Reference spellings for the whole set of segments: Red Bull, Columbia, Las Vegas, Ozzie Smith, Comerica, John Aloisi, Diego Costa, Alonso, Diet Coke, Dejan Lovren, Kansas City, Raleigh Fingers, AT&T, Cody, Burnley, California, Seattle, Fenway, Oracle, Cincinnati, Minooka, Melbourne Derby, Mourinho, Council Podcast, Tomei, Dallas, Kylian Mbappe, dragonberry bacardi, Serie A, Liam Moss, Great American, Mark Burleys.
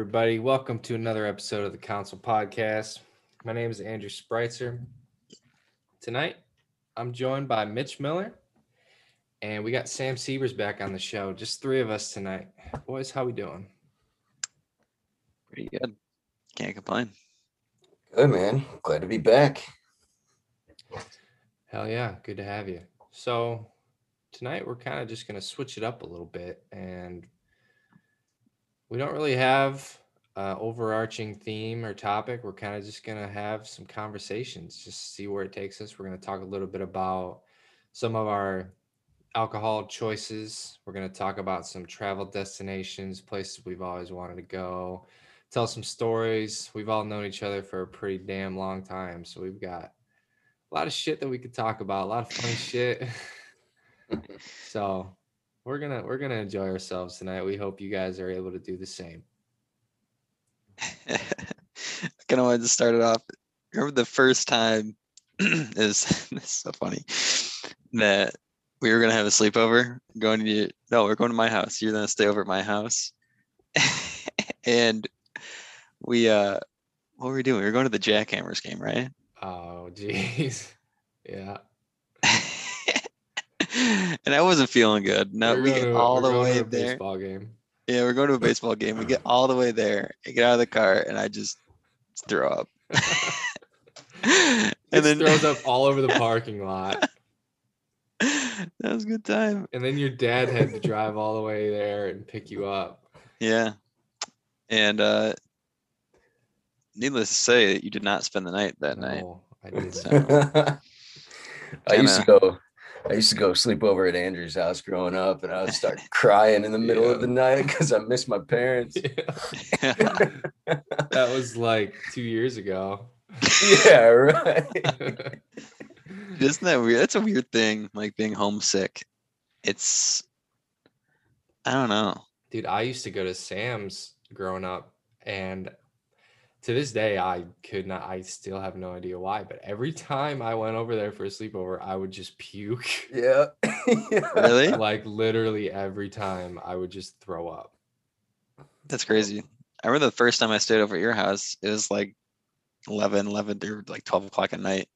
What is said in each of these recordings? everybody. Welcome to another episode of the Council Podcast. My name is Andrew Spritzer. Tonight, I'm joined by Mitch Miller, and we got Sam Sievers back on the show. Just three of us tonight. Boys, how we doing? Pretty good. Can't complain. Good, man. Glad to be back. Hell yeah. Good to have you. So tonight, we're kind of just going to switch it up a little bit, and we don't really have an overarching theme or topic. We're kind of just going to have some conversations, just see where it takes us. We're going to talk a little bit about some of our alcohol choices. We're going to talk about some travel destinations, places we've always wanted to go, tell some stories. We've all known each other for a pretty damn long time, so we've got a lot of shit that we could talk about, a lot of funny shit. So We're gonna enjoy ourselves tonight. We hope you guys are able to do the same. I kind of wanted to start it off. Remember the first time this is so funny that we were gonna have a sleepover. We're going to my house. You're gonna stay over at my house, and we what were we doing? We were going to the Jackhammers game, right? Oh, jeez, yeah. And I wasn't feeling good. No, we get all the way there. Yeah, we're going to a baseball game. We get all the way there. I get out of the car, and I just throw up. And then throws up all over the parking lot. That was a good time. And then your dad had to drive all the way there and pick you up. Yeah. And needless to say, you did not spend the night that night. I didn't. So, I used to go sleep over at Andrew's house growing up, and I would start crying in the middle of the night because I missed my parents. Yeah. That was like 2 years ago. Yeah, right. Isn't that weird? That's a weird thing, like being homesick. It's, I don't know. Dude, I used to go to Sam's growing up, and to this day, I still have no idea why, but every time I went over there for a sleepover, I would just puke. Yeah. Really? Like literally every time I would just throw up. That's crazy. I remember the first time I stayed over at your house, it was like 12 o'clock at night.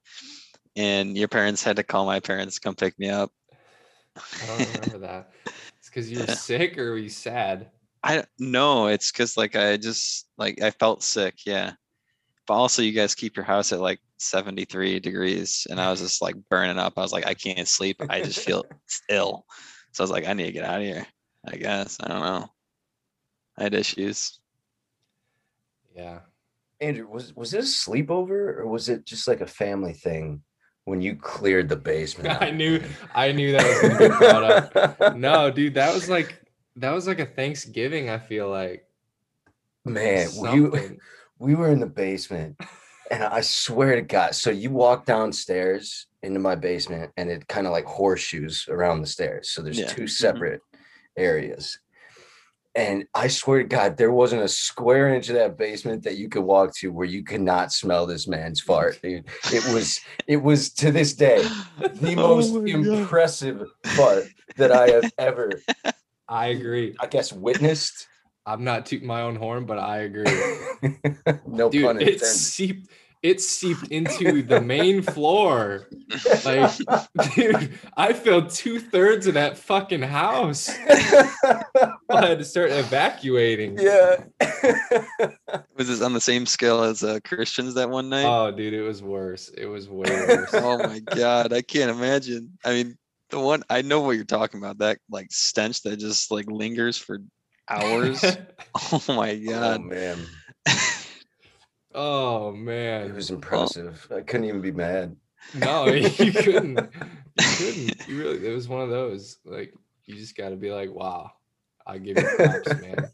And your parents had to call my parents to come pick me up. I don't remember that. It's because you were sick, or were you sad? It's because I felt sick, yeah. But also, you guys keep your house at 73 degrees, and I was just burning up. I was I can't sleep. I just feel ill. So I was I need to get out of here, I guess. I don't know. I had issues. Yeah. Andrew, was it a sleepover, or was it just a family thing when you cleared the basement? I knew that was gonna be brought up. No, dude, that was like a Thanksgiving, I feel like. Man, we were in the basement, and I swear to God. So you walk downstairs into my basement, and it kind of horseshoes around the stairs. So there's two separate areas. And I swear to God, there wasn't a square inch of that basement that you could walk to where you could not smell this man's fart, dude. It was to this day the most impressive fart that I have ever I agree. I guess witnessed. I'm not tooting my own horn, but I agree. No dude, pun intended. It seeped into the main floor. Dude, I filled 2/3 of that fucking house. I had to start evacuating. Yeah. Was this on the same scale as Christian's that one night? Oh, dude, it was worse. It was way worse. Oh my God, I can't imagine. I mean, the one, I know what you're talking about, that stench that just lingers for hours. Oh my God. Oh man, it was impressive. I couldn't even be mad. No, you couldn't. You really, it was one of those you just got to be wow, I give you props, man.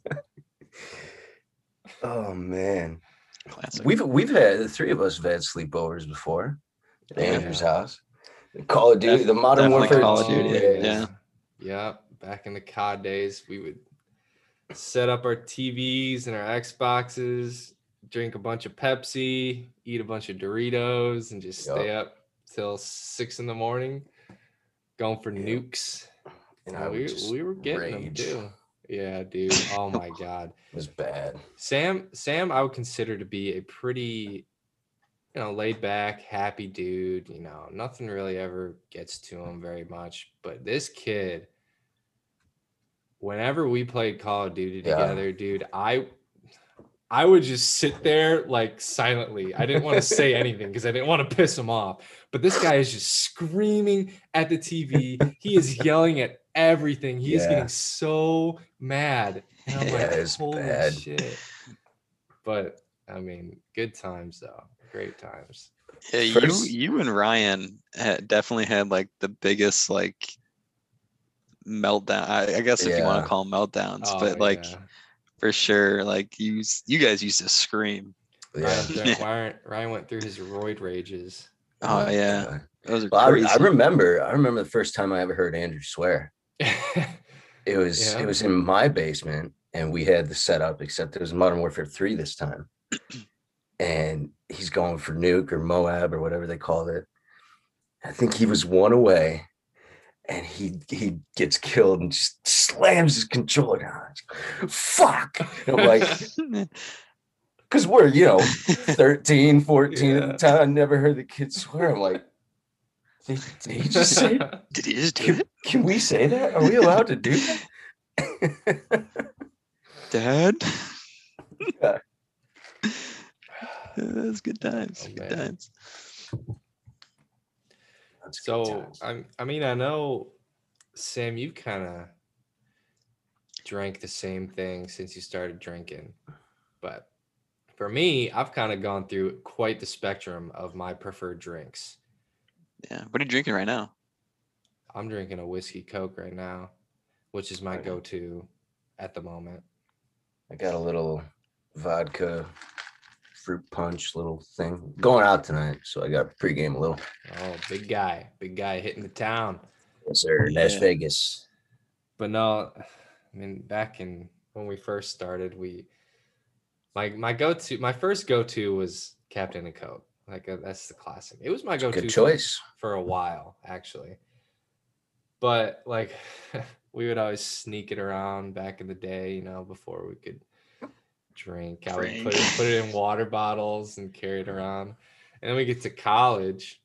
Oh man. Classic. We've had, the three of us have had sleepovers before at Andrew's house. Call of Duty, the modern warfare. Call of Duty, yeah. Back in the COD days, we would set up our TVs and our Xboxes, drink a bunch of Pepsi, eat a bunch of Doritos, and just stay up till 6 a.m, going for nukes. And we were getting rage. Them too. Yeah, dude. Oh my God. It was bad. Sam, I would consider to be a pretty, laid back, happy dude. Nothing really ever gets to him very much. But this kid, whenever we played Call of Duty together, dude, I would just sit there like silently. I didn't want to say anything because I didn't want to piss him off. But this guy is just screaming at the TV. He is yelling at everything. He is getting so mad. And I'm like, holy shit. But I mean, good times though. Great times. Yeah, you and Ryan definitely had like the biggest like meltdown. I guess if you want to call them meltdowns, but like. Yeah. For sure, like you guys used to scream. Yeah. Ryan went through his roid rages. Oh yeah, those are crazy. I remember the first time I ever heard Andrew swear. It was in my basement, and we had the setup, except it was Modern Warfare 3 this time, and he's going for nuke or Moab or whatever they called it. I think he was one away. And he gets killed and just slams his controller down. Fuck. And I'm like, because we're, 13, 14 at the time. I never heard the kids swear. I'm like, did he just say it? Did he just do it? Can we say that? Are we allowed to do that? Dad? Yeah. That's good times. Oh, good times. So, I know, Sam, you kind of drank the same thing since you started drinking. But for me, I've kind of gone through quite the spectrum of my preferred drinks. Yeah. What are you drinking right now? I'm drinking a whiskey Coke right now, which is my go-to at the moment. I got a little vodka fruit punch little thing going out tonight, so I got pregame a little. Oh, big guy hitting the town. Yes, sir. Las Vegas. But no, I mean, back in when we first started, my first go-to was Captain and Coke. Like that's the classic. It was my go-to choice for a while, actually. But like, we would always sneak it around back in the day, before we could. I would put it in water bottles and carry it around. And then we get to college,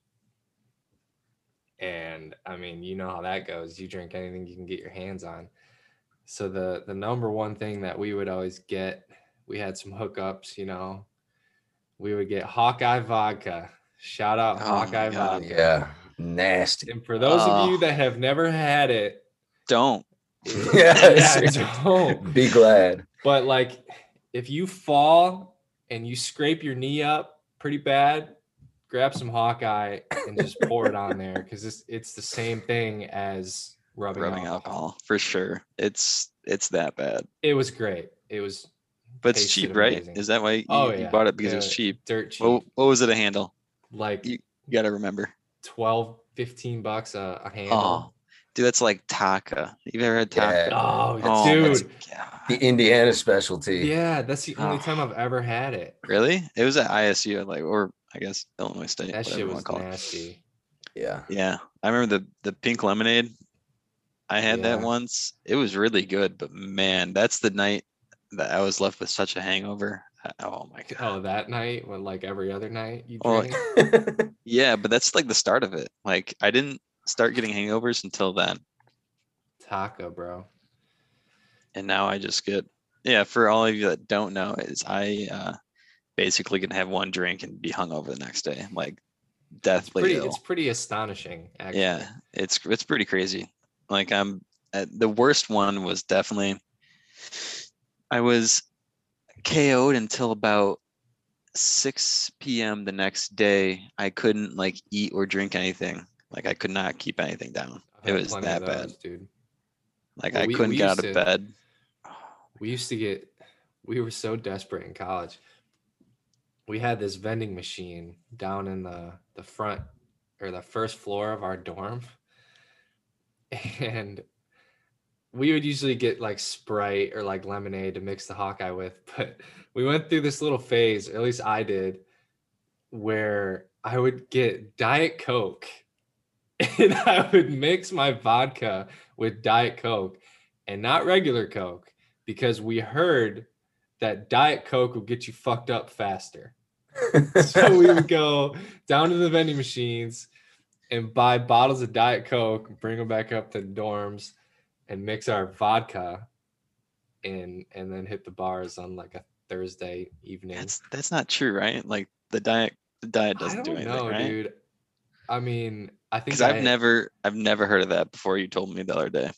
and I mean, you know how that goes. You drink anything you can get your hands on. So the number one thing that we would always get, we had some hookups, we would get Hawkeye vodka. Shout out Hawkeye vodka. Yeah, nasty. And for those of you that have never had it, don't. Don't. Be glad. But like, if you fall and you scrape your knee up pretty bad, grab some Hawkeye and just pour it on there, because it's the same thing as rubbing alcohol for sure. It's that bad. It was great. But it's cheap, amazing. Right? Is that why you bought it? Because it was cheap, dirt cheap. What was it a handle? Like, you got to remember, $12-15 a handle. Oh. Dude, that's like Taka. You've ever had Taka? Yeah. Oh, dude. The Indiana specialty. Yeah, that's the only time I've ever had it. Really? It was at ISU, like, or I guess Illinois State. That shit was nasty. It. Yeah. Yeah. I remember the pink lemonade. I had that once. It was really good, but man, that's the night that I was left with such a hangover. Oh my God. Oh, that night? When, like, every other night you drink? Well, yeah, but that's like the start of it. Like, I didn't start getting hangovers until then. Taco, bro. And now I just get, for all of you that don't know, is I basically can have one drink and be hungover the next day. I'm like deathly ill. It's pretty astonishing, actually. Yeah, it's pretty crazy. Like, I'm the worst one was definitely, I was KO'd until about 6 p.m. the next day. I couldn't like eat or drink anything. Like, I could not keep anything down. It was that bad, dude. Like, I couldn't get out of bed. We were so desperate in college. We had this vending machine down in the front or the first floor of our dorm. And we would usually get like Sprite or like lemonade to mix the Hawkeye with. But we went through this little phase, or at least I did, where I would get Diet Coke. And I would mix my vodka with Diet Coke, and not regular Coke. because we heard that Diet Coke will get you fucked up faster. So we would go down to the vending machines and buy bottles of Diet Coke, bring them back up to the dorms, and mix our vodka and then hit the bars on like a Thursday evening. That's not true, right? Like the diet doesn't do anything, know, right? Dude. I mean, I think I've never heard of that before you told me the other day.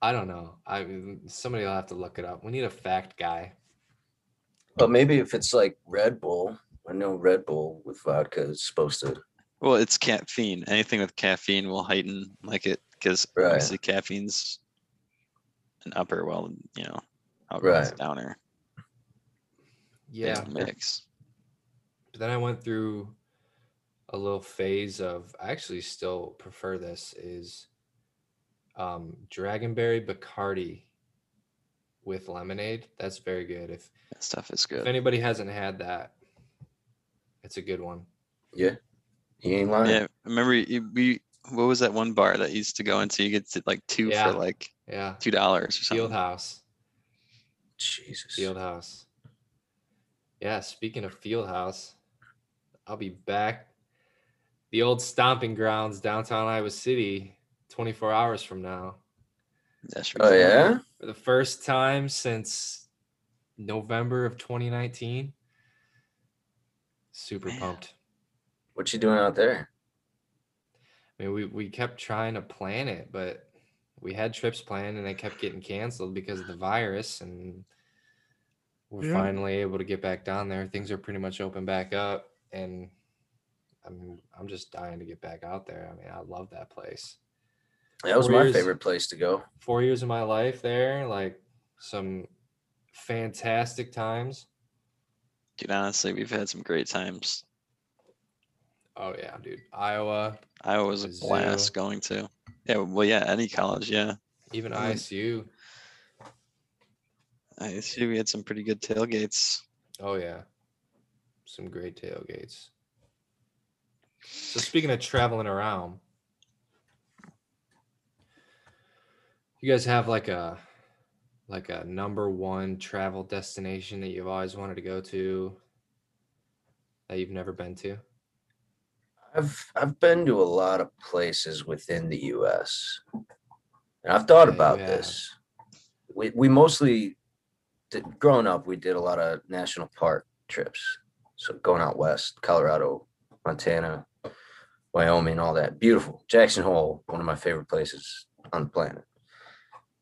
I don't know. I mean, somebody will have to look it up. We need a fact guy. Well, maybe if it's like Red Bull. I know Red Bull with vodka is supposed to. Well, it's caffeine. Anything with caffeine will heighten like it, because right. Obviously caffeine's an upper, well, you know, alcohol's right. Downer. Yeah. Mix. But then I went through a little phase of, I actually still prefer this, is Dragonberry Bacardi with lemonade. That's very good. If that stuff is good. If anybody hasn't had that, it's a good one. Yeah. You ain't lying. Yeah. Remember, what was that one bar that you used to go into? You get to like two for like $2 or something. Field House. Jesus. Field House. Yeah. Speaking of Field House, I'll be back. The old stomping grounds, downtown Iowa City, 24 hours from now. That's right. Oh, yeah? For the first time since November of 2019. Super pumped. What you doing out there? I mean, we kept trying to plan it, but we had trips planned and they kept getting canceled because of the virus, and we're finally able to get back down there. Things are pretty much open back up, and I mean, I'm just dying to get back out there. I mean, I love that place. That was my favorite place to go. 4 years of my life there, like some fantastic times. Dude, honestly, we've had some great times. Oh, yeah, dude. Iowa was a blast going to. Yeah, well, yeah, any college, yeah. Even ISU. ISU, we had some pretty good tailgates. Oh, yeah. Some great tailgates. So, speaking of traveling around, you guys have like a number one travel destination that you've always wanted to go to that you've never been to? I've been to a lot of places within the US, and I've thought about this. We mostly did, growing up, we did a lot of national park trips. So going out west, Colorado, Montana, Wyoming, all that. Beautiful. Jackson Hole, one of my favorite places on the planet.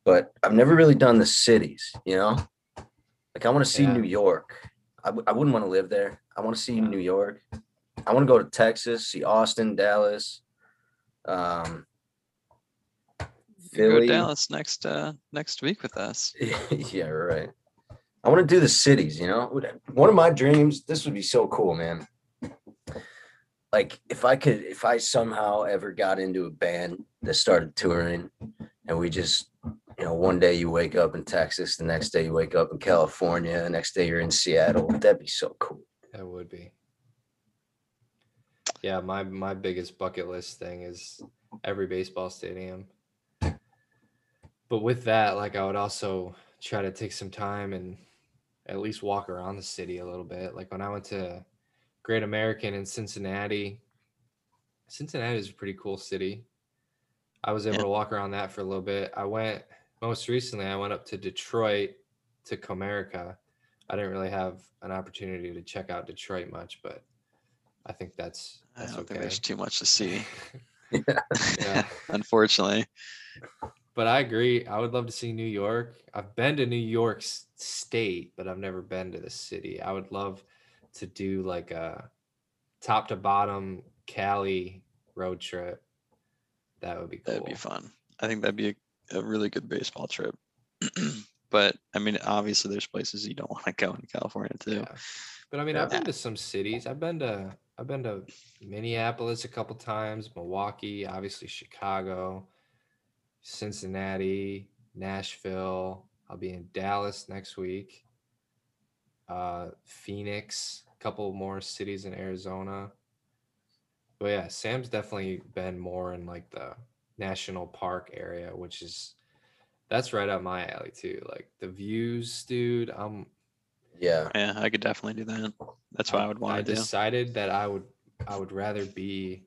But I've never really done the cities, you know? Like, I want to see New York. I wouldn't want to live there. I want to see New York. I want to go to Texas, see Austin, Dallas. Philly. Go to Dallas next week with us. Yeah, right. I want to do the cities, you know? One of my dreams, this would be so cool, man. Like, if I somehow ever got into a band that started touring and we just... You know, one day you wake up in Texas, the next day you wake up in California, the next day you're in Seattle. That'd be so cool. That would be. Yeah, my biggest bucket list thing is every baseball stadium. But with that, like, I would also try to take some time and at least walk around the city a little bit. Like when I went to Great American in Cincinnati, Cincinnati is a pretty cool city. I was able to walk around that for a little bit. Most recently, I went up to Detroit to Comerica. I didn't really have an opportunity to check out Detroit much, but I think that's I don't think there's too much to see. Unfortunately. But I agree. I would love to see New York. I've been to New York State, but I've never been to the city. I would love to do like a top to bottom Cali road trip. That would be cool. That'd be fun. I think that'd be a really good baseball trip. But I mean, obviously there's places you don't want to go in California too. Yeah. But I mean, I've been to some cities. I've been to Minneapolis a couple times, Milwaukee, obviously Chicago, Cincinnati, Nashville. I'll be in Dallas next week. Phoenix, a couple more cities in Arizona. But yeah, Sam's definitely been more in like the national park area, which is That's right up my alley too. Like the views, dude. Yeah, I could definitely do that. That's what I would want to do. I decided that I would rather be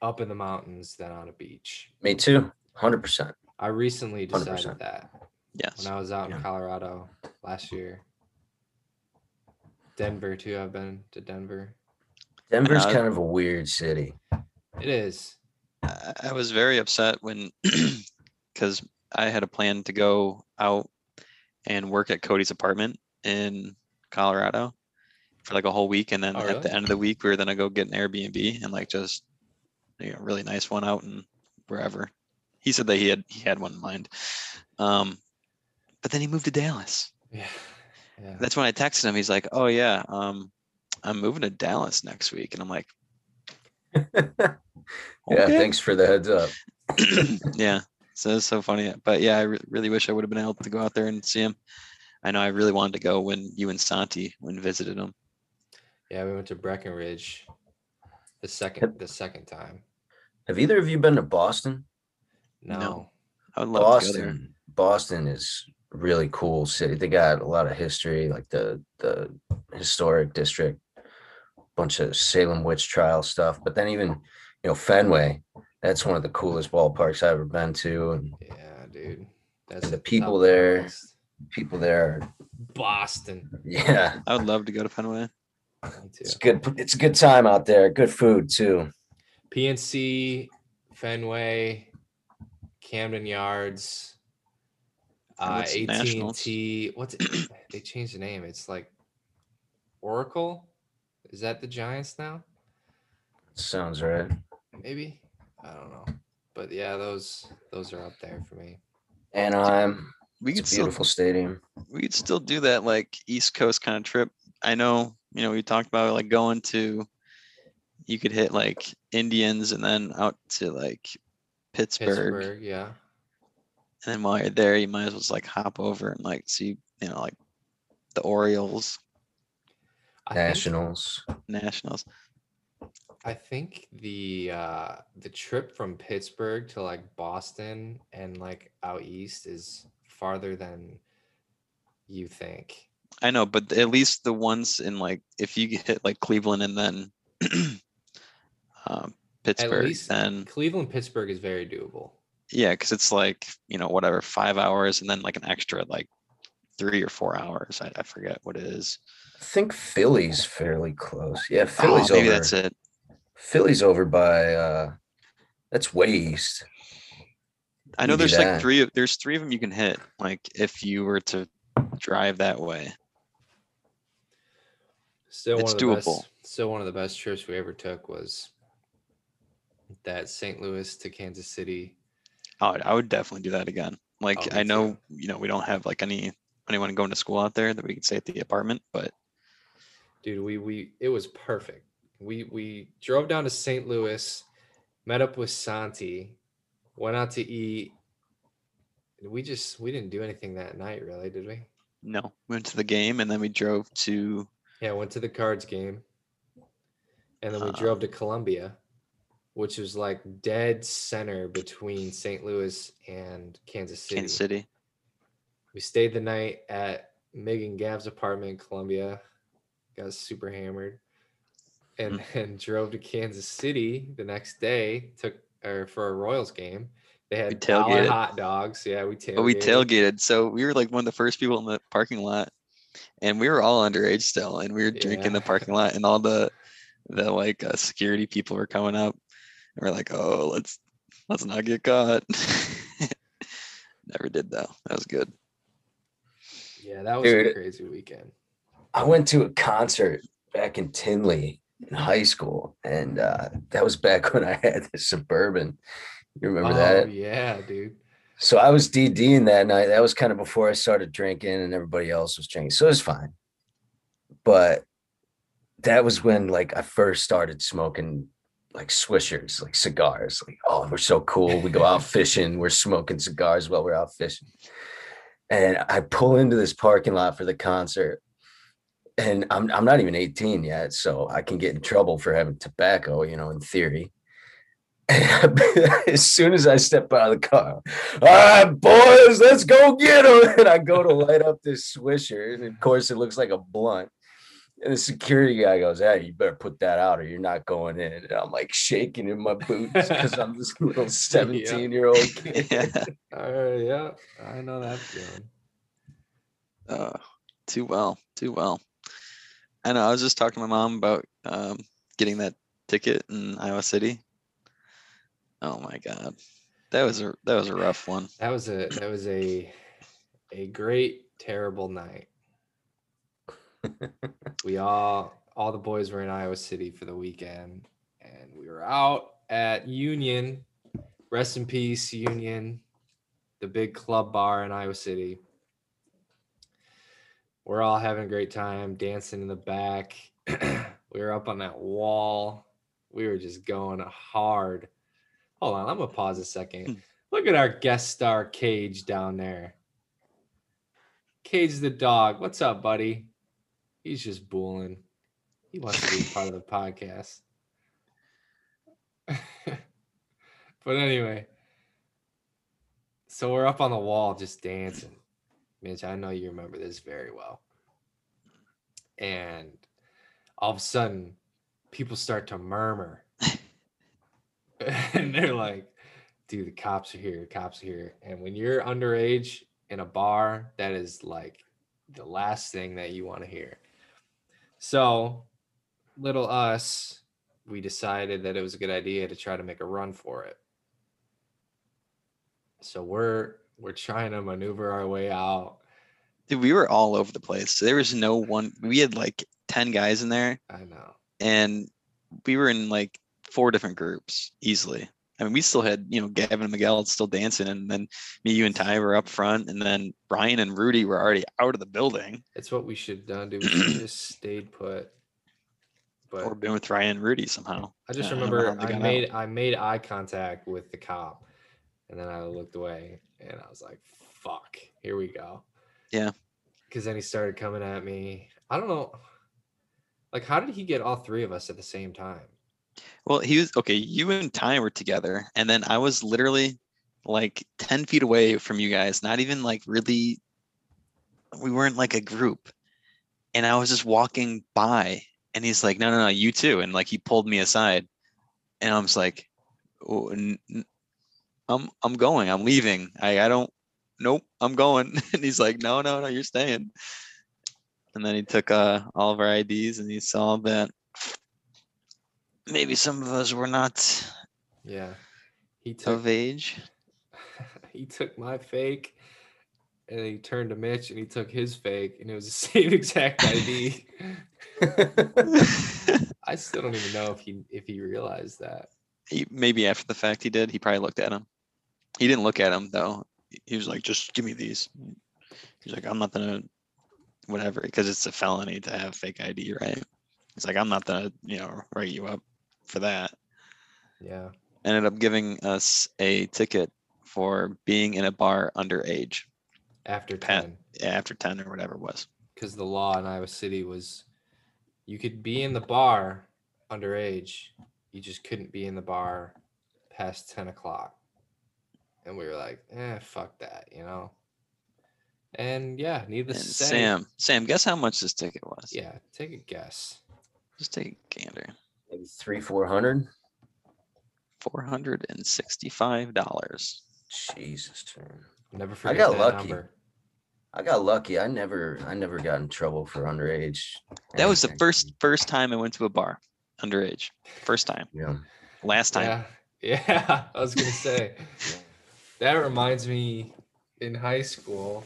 up in the mountains than on a beach. Me too. 100%. I recently decided 100%. That. Yes. When I was out in Colorado last year. Denver too. I've been to Denver. Denver's kind of a weird city. It is. I was very upset when, because I had a plan to go out and work at Cody's apartment in Colorado for like a whole week, and then at the end of the week we were gonna go get an Airbnb and like just a really nice one out and wherever. He said that he had one in mind, but then he moved to Dallas. Yeah. That's when I texted him. He's like, "Oh yeah, I'm moving to Dallas next week," and I'm like, "Okay. Yeah, thanks for the heads up." Yeah, so it's so funny. But yeah, I really wish I would have been able to go out there and see him. I know I really wanted to go when you and Santi visited him. Yeah, we went to Breckenridge the second time. Have either of you been to Boston? No. I would love to go there. Boston is a really cool city. They got a lot of history, like the historic district, bunch of Salem witch trial stuff. But then even Fenway, that's one of the coolest ballparks I've ever been to. And yeah, dude. That's the people there. Best. People there are Boston. Yeah. I would love to go to Fenway. Me too. It's a good time out there. Good food too. PNC, Fenway, Camden Yards, AT&T. What's it? They changed the name. It's like Oracle. Is that the Giants now? Sounds right. Maybe. I don't know. But yeah, those are up there for me. Anaheim. It's a beautiful stadium. We could still do that like East Coast kind of trip. I know, we talked about like going to, you could hit like Indians and then out to like Pittsburgh. Yeah. And then while you're there, you might as well just like hop over and like see, like the Orioles. Nationals. I think the trip from Pittsburgh to like Boston and like out east is farther than you think. I know, but at least the ones in like, if you hit like Cleveland and then Pittsburgh, at least then Cleveland, Pittsburgh is very doable. Yeah, because it's like 5 hours and then like an extra like 3 or 4 hours. I forget what it is. I think Philly's fairly close. Yeah, Philly's maybe over. That's it. Philly's over by that's way east. I know there's like three of them you can hit, like if you were to drive that way. It's doable. Still one of the best trips we ever took was that St. Louis to Kansas City. Oh, I would definitely do that again. Like I know, we don't have like anyone going to school out there that we could stay at the apartment, but dude, we it was perfect. We drove down to St. Louis, met up with Santi, went out to eat. We didn't do anything that night, really, did we? No, we went to the game and then we drove to. Yeah, went to the Cards game, and then we drove to Columbia, which was like dead center between St. Louis and Kansas City. We stayed the night at Meg and Gav's apartment in Columbia. Got super hammered. And then drove to Kansas City the next day for a Royals game. They had hot dogs. Yeah, we tailgated. But we tailgated. So we were like one of the first people in the parking lot. And we were all underage still. And we were drinking in the parking lot. And all the like security people were coming up. And we're like, oh, let's not get caught. Never did, though. That was good. Yeah, that was a crazy weekend. I went to a concert back in Tinley. In high school, and that was back when I had the Suburban. You remember that? Oh yeah, dude. So I was DDing that night. That was kind of before I started drinking, and everybody else was drinking, so it was fine. But that was when like I first started smoking like Swishers, like cigars. Like, oh, we're so cool. We go out fishing. We're smoking cigars while we're out fishing. And I pull into this parking lot for the concert. And I'm not even 18 yet, so I can get in trouble for having tobacco, in theory. And as soon as I step out of the car, all right, boys, let's go get him. And I go to light up this swisher. And of course, it looks like a blunt. And the security guy goes, hey, you better put that out or you're not going in. And I'm like shaking in my boots because I'm this little 17-year-old kid. Yeah. Yeah, I know that feeling. Too well. I know. I was just talking to my mom about getting that ticket in Iowa City. Oh my God, that was a rough one. That was a great terrible night. We all the boys were in Iowa City for the weekend, and we were out at Union. Rest in peace, Union, the big club bar in Iowa City. We're all having a great time, dancing in the back. We were up on that wall. We were just going hard. Hold on, I'm going to pause a second. Look at our guest star, Cage, down there. Cage the dog. What's up, buddy? He's just booling. He wants to be part of the podcast. But anyway, so we're up on the wall just dancing. Mitch, I know you remember this very well. And all of a sudden, people start to murmur. And they're like, dude, the cops are here. And when you're underage in a bar, that is like the last thing that you want to hear. So little us, we decided that it was a good idea to try to make a run for it. So we're trying to maneuver our way out. Dude, we were all over the place. There was no one. We had like 10 guys in there. I know. And we were in like 4 different groups easily. I mean, we still had, Gavin and Miguel still dancing, and then me, you, and Ty were up front, and then Brian and Rudy were already out of the building. That's what we should have done, dude. We just stayed put. But or been with Ryan and Rudy somehow. I just remember I made eye contact with the cop, and then I looked away, and I was like, fuck, here we go. Yeah. Because then he started coming at me. I don't know. Like, how did he get all 3 of us at the same time? Well, he was okay. You and Ty were together, and then I was literally like 10 feet away from you guys. Not even like really, we weren't like a group. And I was just walking by, and he's like, "No, you too." And like he pulled me aside, and I was like, oh, "I'm going. I'm leaving. I'm going." And he's like, "No, you're staying." And then he took all of our IDs, and he saw that. Maybe some of us were not of age. He took my fake, and he turned to Mitch, and he took his fake, and it was the same exact ID. I still don't even know if he realized that. Maybe after the fact he did. He probably looked at him. He didn't look at him, though. He was like, just give me these. He's like, I'm not going to whatever, because it's a felony to have fake ID, right? He's like, I'm not going to, write you up for that. Yeah. Ended up giving us a ticket for being in a bar underage. After 10. Yeah, after 10 or whatever it was. Because the law in Iowa City was you could be in the bar underage. You just couldn't be in the bar past 10 o'clock. And we were like, fuck that, And yeah, needless to say. Sam, guess how much this ticket was? Yeah, take a guess. Just take a gander. Maybe $400. $465. Jesus. Never forget that number. I got lucky. I never got in trouble for underage. That was the first time I went to a bar underage. First time. Yeah. Last time. Yeah. I was gonna say. That reminds me, in high school,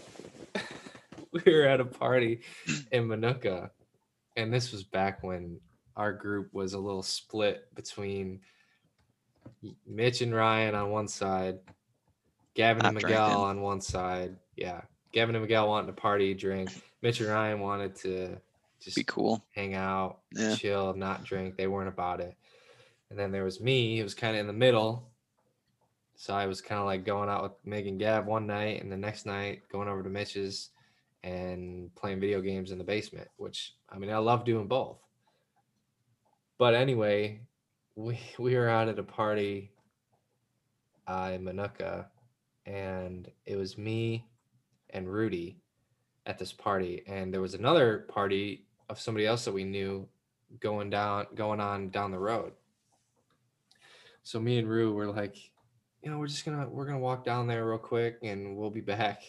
we were at a party in Minooka. And this was back when our group was a little split between Mitch and Ryan on one side, Gavin and Miguel on one side. Yeah. Gavin and Miguel wanted to party, drink. Mitch and Ryan wanted to just be cool, hang out, chill, not drink. They weren't about it. And then there was me. It was kind of in the middle. So I was kind of like going out with Meg and Gav one night, and the next night going over to Mitch's and playing video games in the basement, which I love doing both. But anyway, we were out at a party I, Minooka, and it was me and Rudy at this party. And there was another party of somebody else that we knew going on down the road. So me and Rue were like, you know, we're gonna walk down there real quick and we'll be back.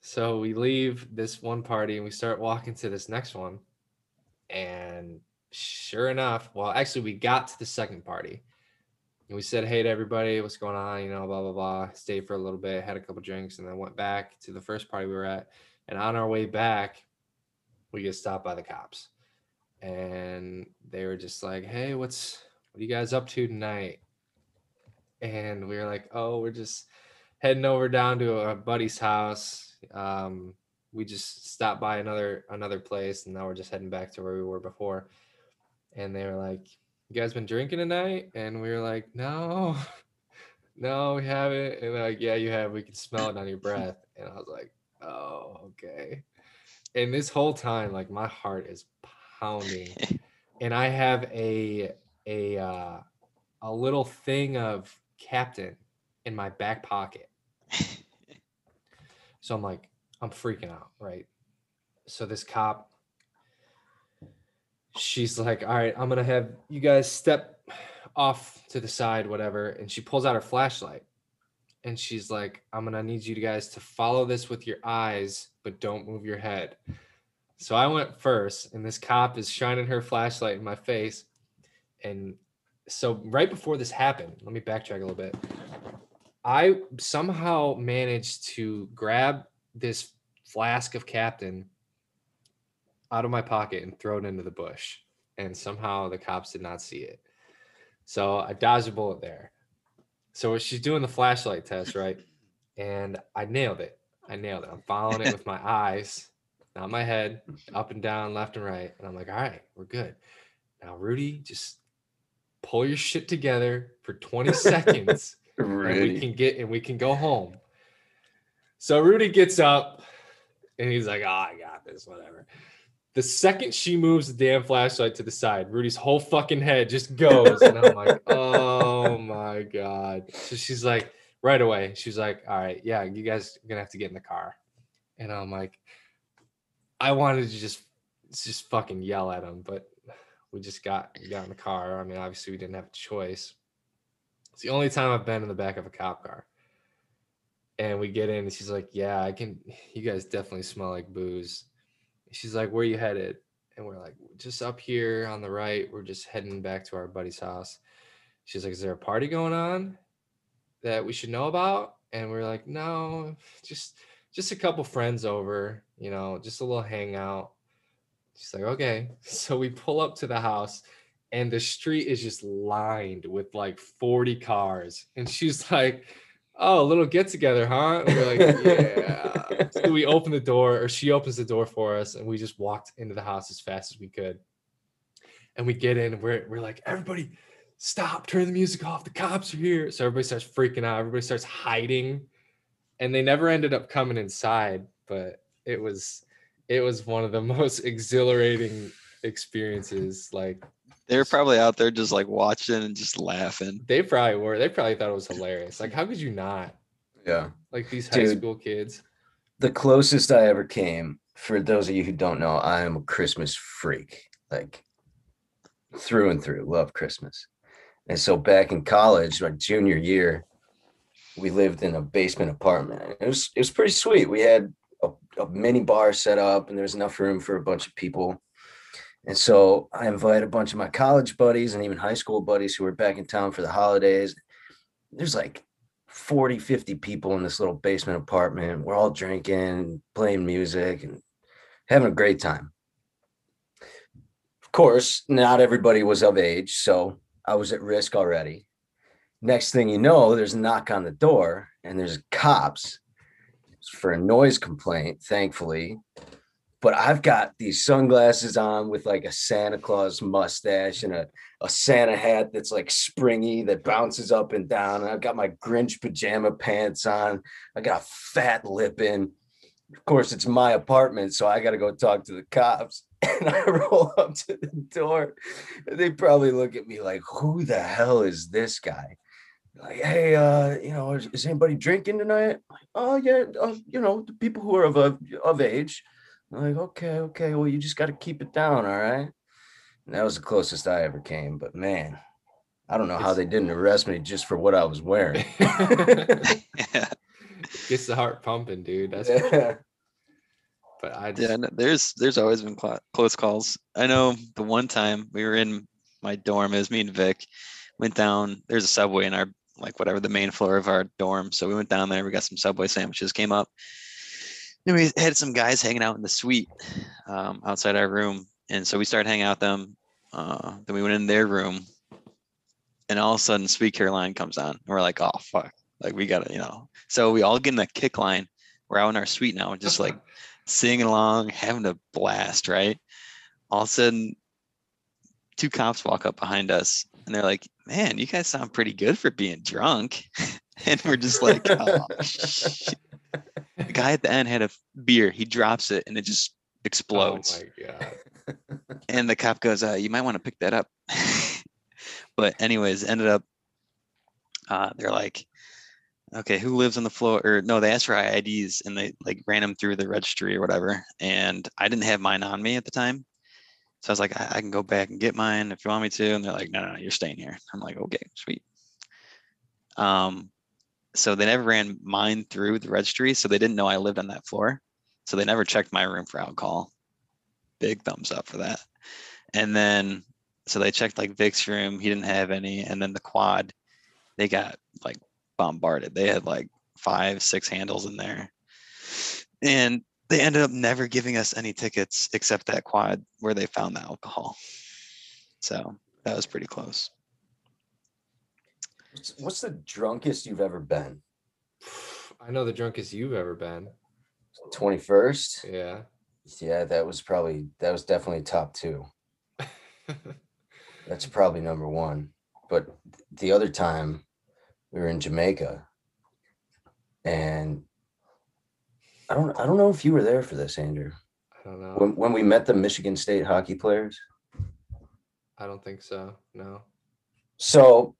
So we leave this one party and we start walking to this next one. And sure enough, well, actually we got to the second party and we said, hey to everybody, what's going on? You know, blah, blah, blah. Stayed for a little bit, had a couple drinks, and then went back to the first party we were at. And on our way back, we get stopped by the cops. And they were just like, hey, what are you guys up to tonight? And we were like, oh, we're just heading over down to a buddy's house. We just stopped by another place, and now we're just heading back to where we were before. And they were like, you guys been drinking tonight? And we were like, no, we haven't. And they're like, yeah, you have. We can smell it on your breath. And I was like, oh, okay. And this whole time, like, my heart is pounding, and I have a little thing of Captain in my back pocket. So I'm like, I'm freaking out, right? So this cop, she's like, all right, I'm gonna have you guys step off to the side, whatever. And she pulls out her flashlight and she's like, I'm gonna need you guys to follow this with your eyes, but don't move your head. So I went first, and this cop is shining her flashlight in my face. And so right before this happened, let me backtrack a little bit. I somehow managed to grab this flask of Captain out of my pocket and throw it into the bush. And somehow the cops did not see it. So I dodged a bullet there. So she's doing the flashlight test, right? And I nailed it. I'm following it with my eyes, not my head, up and down, left and right. And I'm like, all right, we're good. Now, Rudy, just pull your shit together for 20 seconds and we can go home. So Rudy gets up and he's like, oh, I got this, whatever. The second she moves the damn flashlight to the side, Rudy's whole fucking head just goes. And I'm like, oh my God. So she's like, right away, she's like, all right, yeah, you guys are gonna have to get in the car. And I'm like, I wanted to just fucking yell at him, but we just got in the car. I mean, obviously we didn't have a choice. It's the only time I've been in the back of a cop car. And we get in and she's like, yeah, you guys definitely smell like booze. She's like, where are you headed? And we're like, just up here on the right. We're just heading back to our buddy's house. She's like, is there a party going on that we should know about? And we're like, no, just a couple friends over, you know, just a little hangout. She's like, okay. So we pull up to the house and the street is just lined with like 40 cars. And she's like, oh, a little get together, huh? And we're like, yeah. So we open the door, or she opens the door for us, and we just walked into the house as fast as we could. And we get in, and we're like, everybody, stop, turn the music off, the cops are here. So everybody starts freaking out, everybody starts hiding, and they never ended up coming inside. But it was one of the most exhilarating experiences. Like, they were probably out there just like watching and just laughing. They probably were. They probably thought it was hilarious. Like, how could you not? Yeah. Like, these high school kids. The closest I ever came, for those of you who don't know, I am a Christmas freak. Like, through and through, love Christmas. And so back in college, my junior year, we lived in a basement apartment. It was pretty sweet. We had a mini bar set up, and there was enough room for a bunch of people. And so I invited a bunch of my college buddies and even high school buddies who were back in town for the holidays. There's like 40, 50 people in this little basement apartment. We're all drinking, playing music, and having a great time. Of course, not everybody was of age, so I was at risk already. Next thing you know, there's a knock on the door, and there's cops for a noise complaint, thankfully. But I've got these sunglasses on with like a Santa Claus mustache and a Santa hat that's like springy that bounces up and down. And I've got my Grinch pajama pants on. I got a fat lip in. Of course, it's my apartment, so I got to go talk to the cops. And I roll up to the door. And they probably look at me like, who the hell is this guy? like, hey, you know, is anybody drinking tonight? Like, oh, yeah, you know, the people who are of age. I'm like, okay, well, you just got to keep it down, all right? And that was the closest I ever came. But, man, I don't know how they didn't arrest me just for what I was wearing. Gets the heart pumping, dude. That's cool. But I just... there's always been close calls. I know the one time we were in my dorm, it was me and Vic, went down. There's a Subway in our, like, whatever, the main floor of our dorm. So we went down there. We got some Subway sandwiches, came up. And we had some guys hanging out in the suite outside our room. And so we started hanging out with them. Then we went in their room. And all of a sudden, Sweet Caroline comes on. And we're like, oh, fuck. Like, we got to, you know. So we all get in the kick line. We're out in our suite now. Just, like, singing along, having a blast, right? All of a sudden, two cops walk up behind us. And they're like, man, you guys sound pretty good for being drunk. And we're just like, oh, shit. The guy at the end had a beer. He drops it, and it just explodes. Oh, my God. And the cop goes, you might want to pick that up. But anyways, ended up, they're like, okay, who lives on the floor? Or no, they asked for IDs and they like ran them through the registry or whatever. And I didn't have mine on me at the time. So I was like, I can go back and get mine if you want me to. And they're like, no, you're staying here. I'm like, okay, sweet. So they never ran mine through the registry. So they didn't know I lived on that floor. So they never checked my room for alcohol. Big thumbs up for that. And then, so they checked like Vic's room. He didn't have any. And then the quad, they got like bombarded. They had like 5-6 handles in there. And they ended up never giving us any tickets except that quad where they found the alcohol. So that was pretty close. What's the drunkest you've ever been? I know the drunkest you've ever been. 21st? Yeah. Yeah, that was definitely top two. That's probably number one. But the other time we were in Jamaica, and I don't know if you were there for this, Andrew. I don't know. When we met the Michigan State hockey players? I don't think so, no. So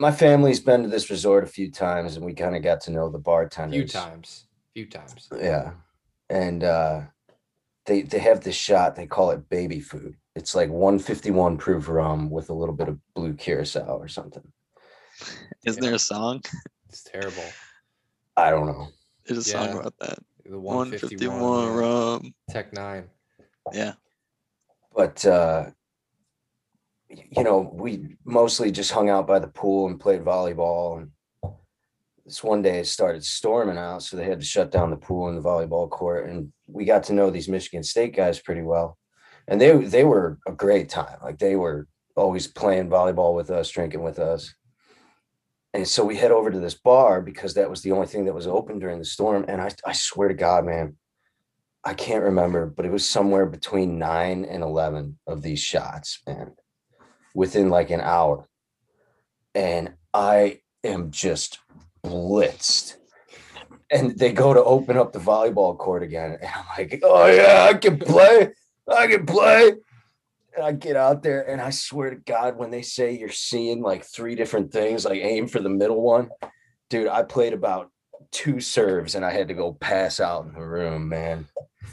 my family's been to this resort a few times, and we kind of got to know the bartenders. A few times. Yeah. And they have this shot. They call it baby food. It's like 151 proof rum with a little bit of blue curacao or something. Isn't there a song? It's terrible. I don't know. There's a song about that. The 151 rum. Tech 9. Yeah. But, you know, we mostly just hung out by the pool and played volleyball. And this one day it started storming out, so they had to shut down the pool and the volleyball court. And we got to know these Michigan State guys pretty well. And they were a great time. Like, they were always playing volleyball with us, drinking with us. And so we head over to this bar because that was the only thing that was open during the storm. And I swear to God, man, I can't remember, but it was somewhere between 9 and 11 of these shots, man, within like an hour. And I am just blitzed. And they go to open up the volleyball court again. And I'm like, oh, yeah, I can play. And I get out there, and I swear to God, when they say you're seeing like three different things, like aim for the middle one, dude, I played about 2 serves, and I had to go pass out in the room, man.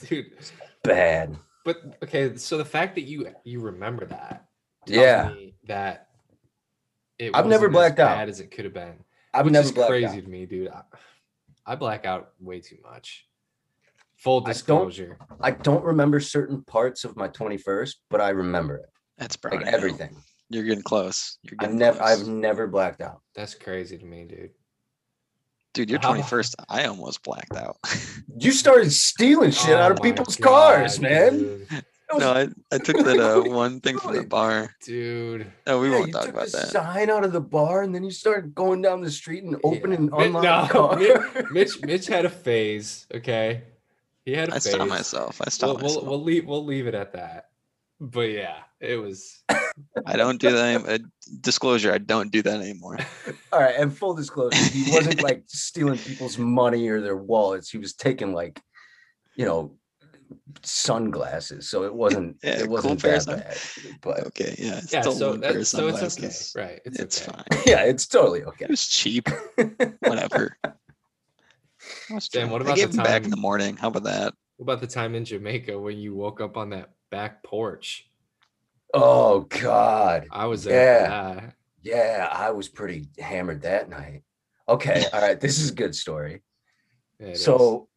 Dude, it's bad. But okay, so the fact that you remember that, yeah, that I've never blacked out as bad as it could have been. I've never blacked out. Crazy to me, dude. I black out way too much. Full disclosure. I don't remember certain parts of my 21st, but I remember it. That's probably like everything. You're getting close. I've never blacked out. That's crazy to me, dude. Dude, your 21st, I almost blacked out. You started stealing shit out of people's cars, man. No, I took that one thing from the bar. Dude. No, we won't talk about that. You took the sign out of the bar, and then you started going down the street and opening online car. Mitch had a phase, okay? I stopped myself. Myself. We'll leave it at that. But yeah, it was. I don't do that. Disclosure: I don't do that anymore. All right, and full disclosure: he wasn't like stealing people's money or their wallets. He was taking like, you know, sunglasses, so it wasn't that bad. But okay, yeah, it's so it's okay, right? It's okay. Fine. Yeah, it's totally okay. It was cheap. Whatever. Damn, what about the time back in the morning? How about that? What about the time in Jamaica when you woke up on that back porch? Oh God, I was there. Yeah, I was pretty hammered that night. Okay, all right, this is a good story. Yeah, so,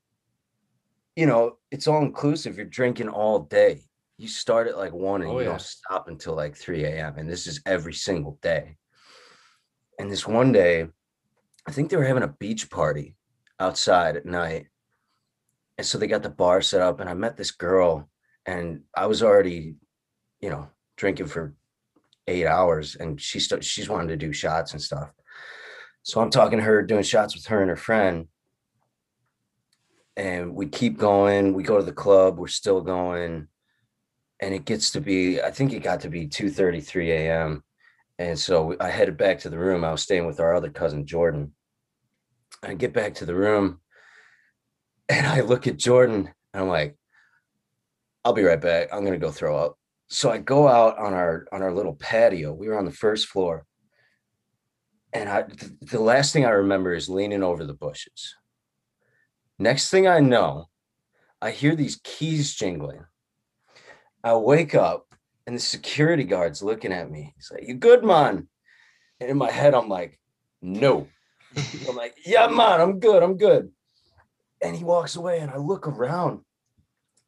you know, it's all inclusive. You're drinking all day. You start at like 1 and you don't stop until like 3 a.m. And this is every single day. And this one day, I think they were having a beach party outside at night. And so they got the bar set up and I met this girl and I was already, you know, drinking for 8 hours and she's wanting to do shots and stuff. So I'm talking to her, doing shots with her and her friend. And we keep going. We go to the club. We're still going. And it gets to be, I think it got to be 2:33 a.m. And so I headed back to the room. I was staying with our other cousin, Jordan. I get back to the room and I look at Jordan and I'm like, I'll be right back. I'm going to go throw up. So I go out on our little patio. We were on the first floor. And the last thing I remember is leaning over the bushes. Next thing I know, I hear these keys jingling. I wake up and the security guard's looking at me. He's like, "You good, man?" And in my head, I'm like, "No." I'm like, "Yeah, man, I'm good. And he walks away and I look around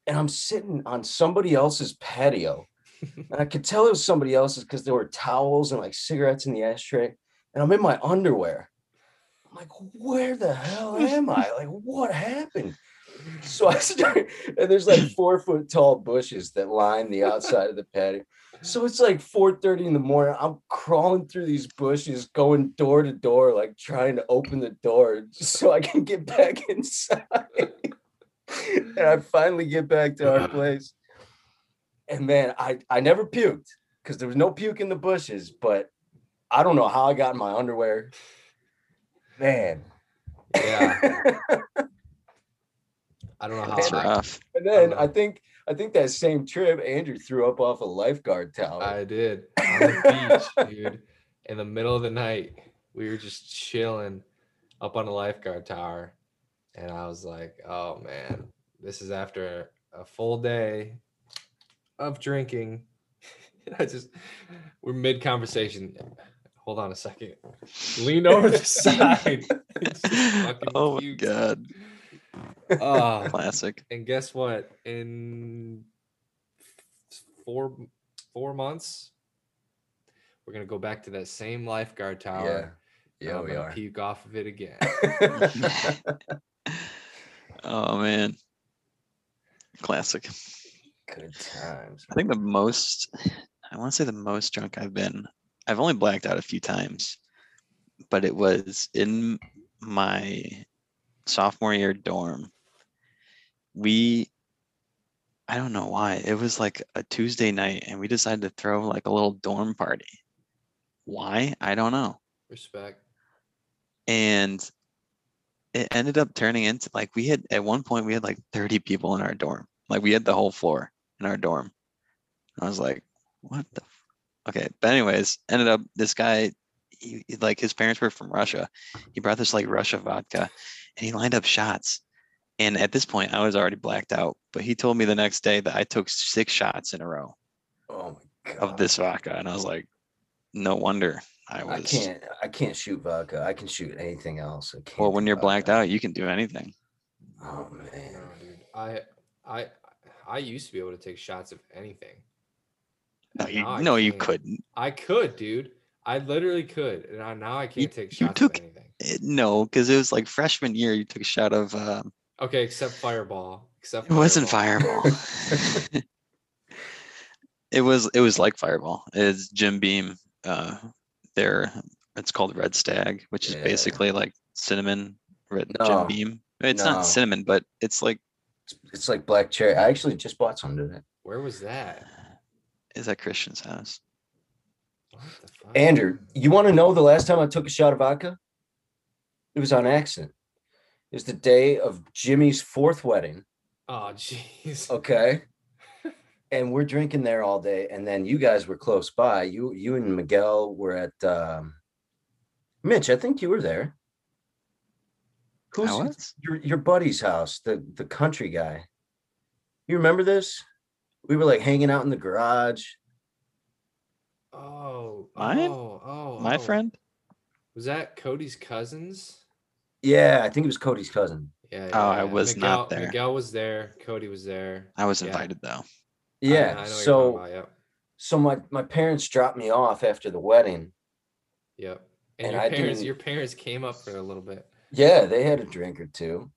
and I'm sitting on somebody else's patio. And I could tell it was somebody else's because there were towels and like cigarettes in the ashtray. And I'm in my underwear. I'm like, where the hell am I? Like, what happened? So I started, and there's like 4 foot tall bushes that line the outside of the patio. So it's like 4:30 in the morning. I'm crawling through these bushes, going door to door, like trying to open the door so I can get back inside. And I finally get back to our place. And man, I never puked because there was no puke in the bushes, but I don't know how I got in my underwear. Man. Yeah. I don't know how. That's rough. And then I think that same trip, Andrew threw up off a lifeguard towel. I did. On the beach, dude. In the middle of the night, we were just chilling up on a lifeguard tower. And I was like, oh, man, this is after a full day of drinking. We're mid-conversation. Hold on a second. Lean over the side. It's just fucking cute. My God. Classic. And guess what? In four months, we're going to go back to that same lifeguard tower. Yeah, we are. Puke off of it again. Oh, man. Classic. Good times. I think the most drunk I've been. I've only blacked out a few times, but it was in my sophomore year dorm. I don't know why, it was like a Tuesday night and we decided to throw like a little dorm party. Why? I don't know. Respect. And it ended up turning into like, at one point we had like 30 people in our dorm. Like we had the whole floor in our dorm. And I was like, what the fuck? Okay, but anyways, ended up this guy, his parents were from Russia. He brought this like Russia vodka and he lined up shots. And at this point I was already blacked out, but he told me the next day that I took 6 shots in a row. Oh my God. Of this vodka. And I was like, no wonder I can't shoot vodka. I can shoot anything else. Well, when you're blacked out, you can do anything. Oh man. I used to be able to take shots of anything. No, you couldn't. I could, dude. I literally could. And now I can't take shots of anything. No, because it was like freshman year, you took a shot of... okay, except Fireball. It wasn't Fireball. It was like Fireball. It's Jim Beam. It's called Red Stag, which is basically like cinnamon Jim Beam. It's not cinnamon, but it's like... It's like black cherry. I actually just bought some today. Where was that? Is at Christian's house. Andrew, you want to know the last time I took a shot of vodka? It was on accident. It was the day of Jimmy's 4th wedding. Oh, jeez. Okay. And we're drinking there all day. And then you guys were close by. You and Miguel were at Mitch, I think you were there. Who's your buddy's house, the country guy? You remember this? We were like hanging out in the garage. Oh, mine? My friend? Was that Cody's cousins? Yeah, I think it was Cody's cousin. Yeah. I was not there. Miguel was there. Cody was there. I was invited though. Yeah. I know so my parents dropped me off after the wedding. Yep. And your parents came up for a little bit. Yeah, they had a drink or two.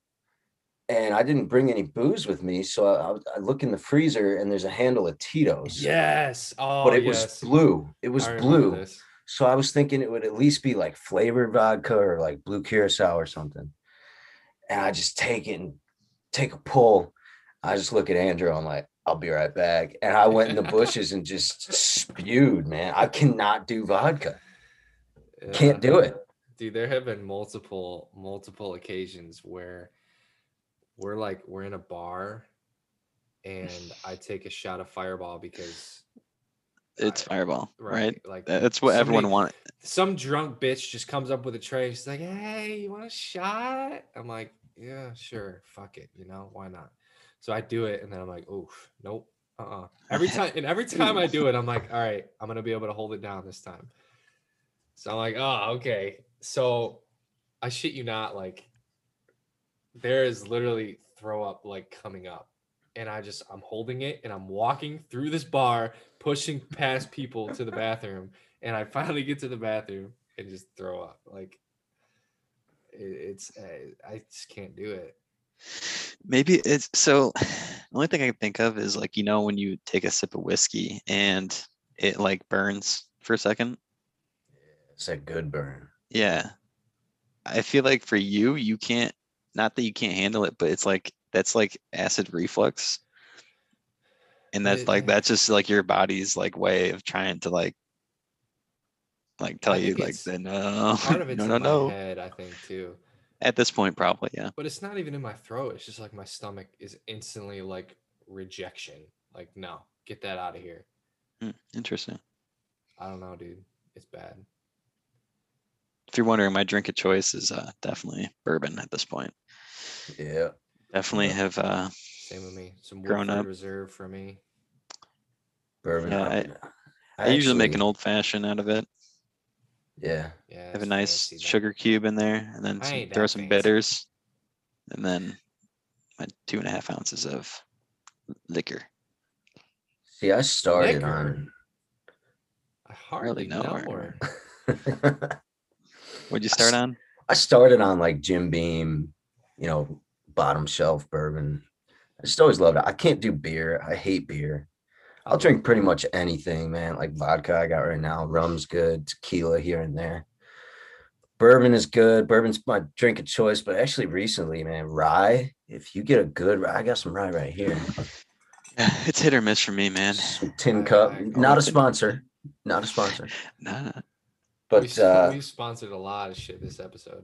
And I didn't bring any booze with me, so I look in the freezer, and there's a handle of Tito's. Yes. Oh, but it was blue. It was blue. This. So I was thinking it would at least be like flavored vodka or like blue curacao or something. And I just take a pull. I just look at Andrew. I'm like, I'll be right back. And I went in the bushes and just spewed, man. I cannot do vodka. Yeah. Can't do it. Dude, there have been multiple occasions where we're in a bar and I take a shot of Fireball because it's Fireball, right? Like that's what everyone wanted. Some drunk bitch just comes up with a tray. She's like, "Hey, you want a shot?" I'm like, "Yeah, sure. Fuck it. You know, why not?" So I do it and then I'm like, "Oof, nope." Every time I do it, I'm like, "All right, I'm going to be able to hold it down this time." So I'm like, "Oh, okay." So I shit you not, like there is literally throw up like coming up, and I'm holding it and I'm walking through this bar, pushing past people to the bathroom, and I finally get to the bathroom and just throw up. Like I just can't do it. Maybe it's so. The only thing I can think of is like, you know, when you take a sip of whiskey and it like burns for a second. It's a good burn. Yeah. I feel like for you can't, not that you can't handle it, but it's like, that's like acid reflux. And that's just like your body's like way of trying to like tell you like, no, part of it's in my head, I think too. At this point, probably. Yeah. But it's not even in my throat. It's just like my stomach is instantly like rejection. Like, no, get that out of here. Interesting. I don't know, dude. It's bad. If you're wondering, my drink of choice is definitely bourbon at this point. Yeah, definitely have. Same with me. Some grown up reserve for me. Bourbon. Yeah, I usually make an old fashioned out of it. Yeah. Have a nice sugar cube in there, and then throw some bitters, and then my 2.5 ounces of liquor. See, I started liquor. On. I hardly know her. What'd you start on? I started on like Jim Beam, you know, bottom shelf bourbon. I just always loved it. I can't do beer. I hate beer. I'll drink pretty much anything, man. Like vodka I got right now. Rum's good. Tequila here and there. Bourbon is good. Bourbon's my drink of choice. But actually recently, man, rye. If you get a good rye, I got some rye right here. Yeah, it's hit or miss for me, man. Some Tin Cup. Not a sponsor. Nah. But we've sponsored a lot of shit this episode.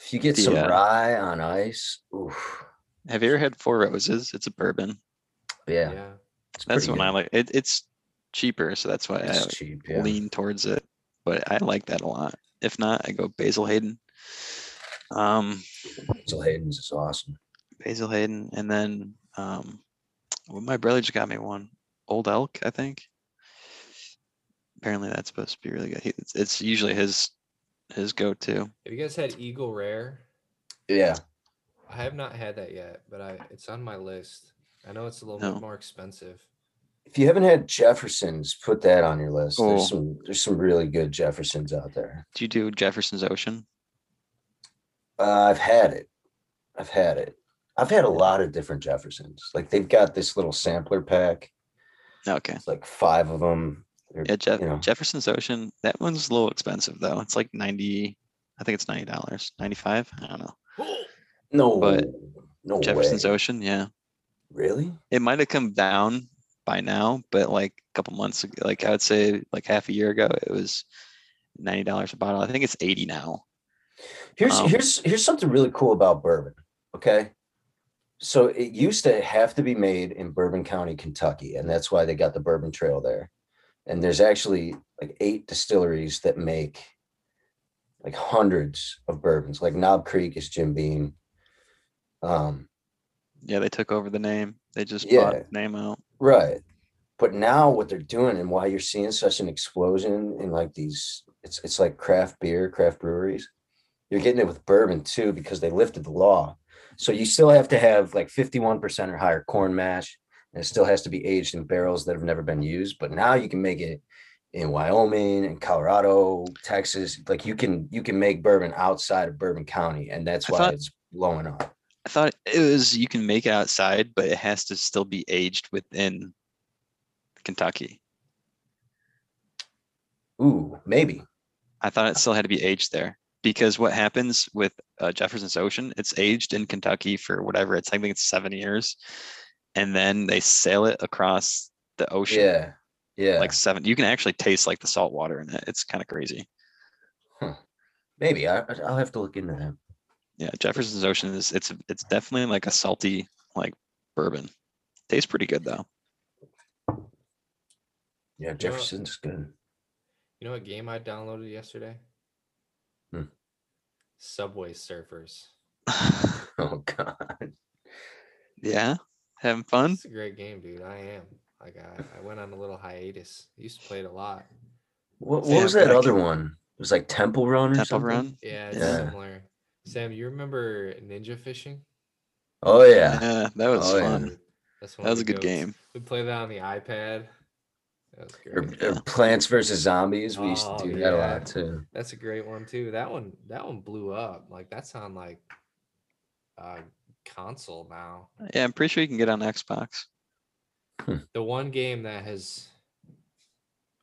If you get some rye on ice, oof. Have you ever had Four Roses? It's a bourbon. Yeah. That's what I like. It's cheaper, so that's why I lean towards it. But I like that a lot. If not, I go Basil Hayden. Basil Hayden's is awesome. Basil Hayden, and then my brother just got me one, Old Elk, I think. Apparently that's supposed to be really good. It's usually his go-to. Have you guys had Eagle Rare? Yeah. I have not had that yet, but it's on my list. I know it's a little bit more expensive. If you haven't had Jefferson's, put that on your list. Cool. There's some really good Jefferson's out there. Do you do Jefferson's Ocean? I've had it. I've had a lot of different Jefferson's. Like they've got this little sampler pack. Okay. It's like 5 of them. Yeah, Jefferson's Ocean. That one's a little expensive though. It's like $90, $95. I don't know. No Jefferson's Ocean, yeah. Really? It might have come down by now, but like a couple months ago, like I would say like half a year ago, it was $90 a bottle. I think it's $80 now. Here's something really cool about bourbon. Okay. So it used to have to be made in Bourbon County, Kentucky, and that's why they got the Bourbon Trail there. And there's actually like 8 distilleries that make like hundreds of bourbons. Like Knob Creek is Jim Beam. Yeah, they took over the name. They just bought the name out. Right. But now what they're doing and why you're seeing such an explosion in like these, it's like craft beer, craft breweries. You're getting it with bourbon too, because they lifted the law. So you still have to have like 51% or higher corn mash, and it still has to be aged in barrels that have never been used. But now you can make it in Wyoming and Colorado, Texas. Like you can make bourbon outside of Bourbon County, and that's why it's blowing up. I thought it was you can make it outside, but it has to still be aged within Kentucky. Ooh, maybe. I thought it still had to be aged there, because what happens with Jefferson's Ocean, it's aged in Kentucky for whatever, it's I think it's 7 years, and then they sail it across the ocean. Yeah. Like 7. You can actually taste like the salt water in it. It's kind of crazy. Huh. Maybe I'll have to look into that. Yeah, Jefferson's Ocean is it's definitely like a salty like bourbon. Tastes pretty good though. Yeah, Jefferson's good. You know what game I downloaded yesterday? Subway Surfers. Oh God. Yeah, having fun. It's a great game, dude. I am. Like I went on a little hiatus. I used to play it a lot. What was that other one? It was like Temple Run or something. Run? Yeah, it's similar. Sam, you remember Ninja Fishing? Oh yeah, that was fun. Yeah. That was a good game. We played that on the iPad. That was great. Or Plants vs. Zombies. We used to do that a lot too. That's a great one too. That one blew up. Like that's on like console now. Yeah, I'm pretty sure you can get on Xbox. The one game that has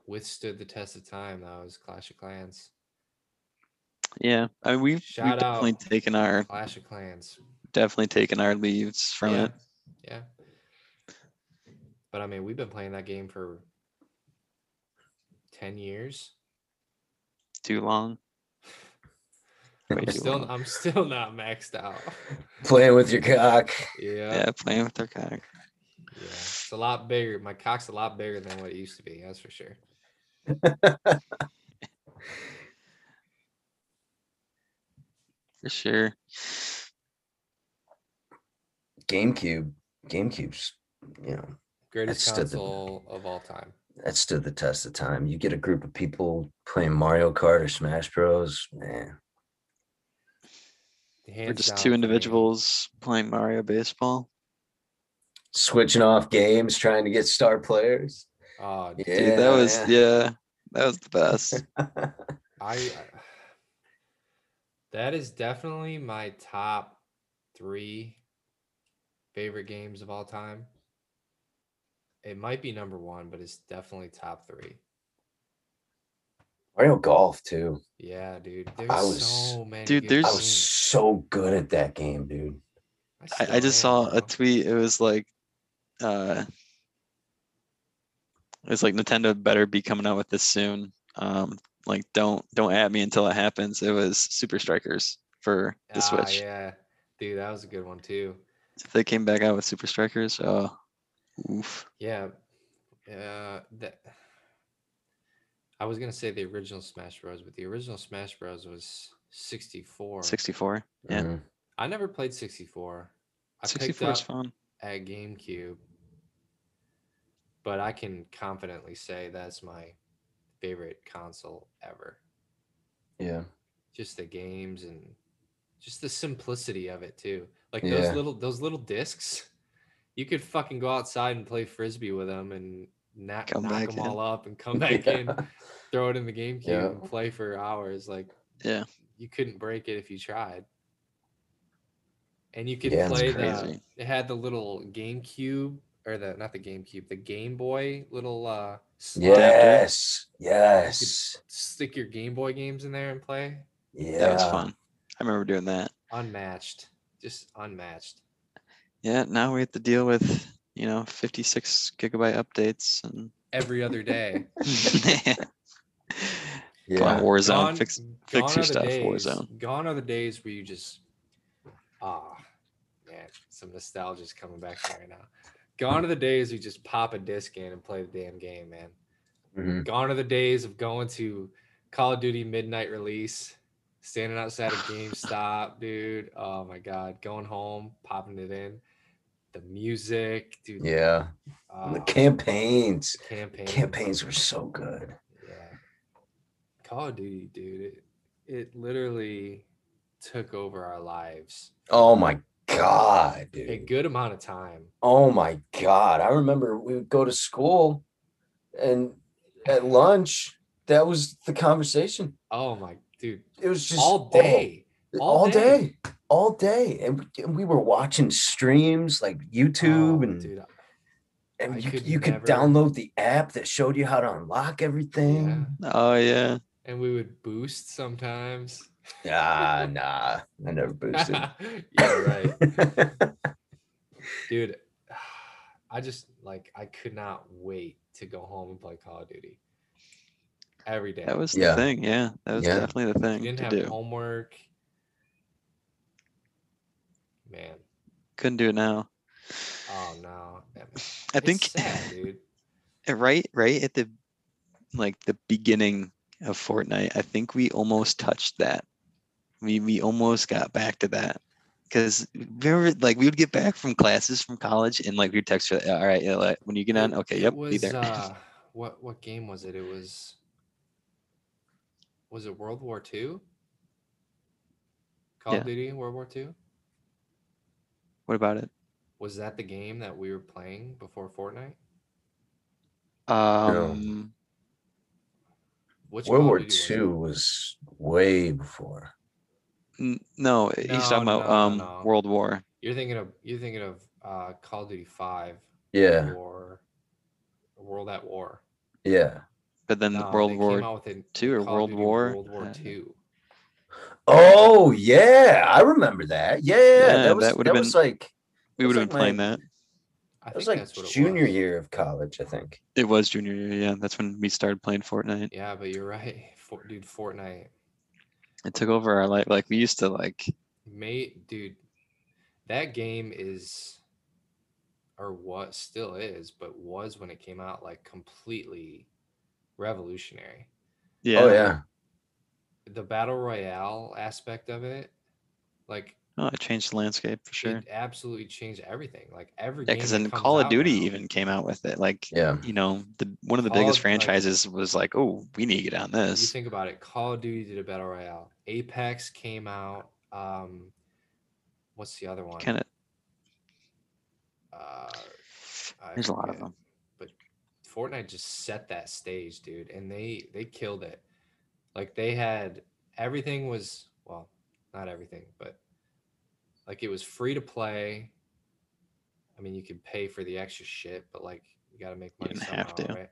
withstood the test of time though is Clash of Clans. Yeah, I mean we've definitely taken our Clash of Clans. Definitely taken our leaves from it. Yeah. But I mean we've been playing that game for 10 years. Too long. I'm still not maxed out. Playing with your cock. Yeah, playing with their cock. Yeah, it's a lot bigger. My cock's a lot bigger than what it used to be, that's for sure. For sure. GameCube's, you know, greatest console of all time. That stood the test of time. You get a group of people playing Mario Kart or Smash Bros. Man, we're just two individuals playing Mario Baseball, switching off games, trying to get star players. Oh, dude, that was the best. That is definitely my top 3 favorite games of all time. It might be number 1, but it's definitely top 3. Mario Golf too. Yeah, dude. I was so good at that game, dude. I just saw a tweet. It was like, Nintendo better be coming out with this soon. Like don't at me until it happens. It was Super Strikers for the Switch. Yeah, dude, that was a good one too. If they came back out with Super Strikers, oof. Yeah, I was gonna say the original Smash Bros, but the original Smash Bros was 64. 64. Yeah. Mm-hmm. I never played 64. I 64 is fun at GameCube, but I can confidently say that's my favorite console ever. Yeah. Just the games and just the simplicity of it too. Like those little discs, you could fucking go outside and play frisbee with them and knock them all up and come back in, throw it in the GameCube and play for hours. Like you couldn't break it if you tried. And you could play it had the little GameCube or the Game Boy little Yes. You could stick your Game Boy games in there and play. Yeah. That was fun. I remember doing that. Unmatched. Just unmatched. Yeah, now we have to deal with, 56 gigabyte updates and every other day. Come on, Warzone, fix your stuff, Warzone. Gone are the days where you just some nostalgia's coming back to me right now. Gone are the days we just pop a disc in and play the damn game, man. Mm-hmm. Gone are the days of going to Call of Duty midnight release, standing outside of GameStop, dude. Oh my God. Going home, popping it in. The music, dude. Yeah. The campaigns. Campaigns were so good. Yeah. Call of Duty, dude. It literally took over our lives. Oh my God, dude. A good amount of time. Oh my God. I remember we would go to school and at lunch, that was the conversation. Oh my, dude. It was just all day. All day. And we were watching streams like YouTube and you could download the app that showed you how to unlock everything. Yeah. Oh yeah. And we would boost sometimes. Nah, I never boosted. Yeah, right. Dude, I just I could not wait to go home and play Call of Duty every day. That was the thing. Yeah, that was definitely the thing. You didn't have homework, man. Couldn't do it now. Oh no, I think it's sad, dude. Right at the beginning of Fortnite, I think we almost touched that. We almost got back to that, because remember, we would get back from classes from college and we would text her, all right, when you get on, okay, yep, be there. What game was it? It was it World War II? Call of Duty World War II? What about it? Was that the game that we were playing before Fortnite? World War II was way before. No, he's talking about World War. You're thinking of Call of Duty 5. Yeah. Or World at War. Yeah. But then the World War II or World War II. Oh yeah, I remember that. Yeah, we would have been playing that. It was junior year of college, I think. It was junior year, yeah. That's when we started playing Fortnite. Yeah, but you're right. Fortnite. It took over our life. We used to that game is, or what still is, but was when it came out, completely revolutionary. Yeah. Oh, yeah. The battle royale aspect of it, Oh, it changed the landscape for sure. It absolutely changed everything. Every game. Because then Call of Duty even came out with it. One of the biggest franchises was oh, we need to get on this. You think about it. Call of Duty did a battle royale. Apex came out. What's the other one? There's a lot of them. But Fortnite just set that stage, dude, and they killed it. They had everything was, well, not everything, but. It was free to play. I mean, you could pay for the extra shit, but you got to make money. You didn't have to, right?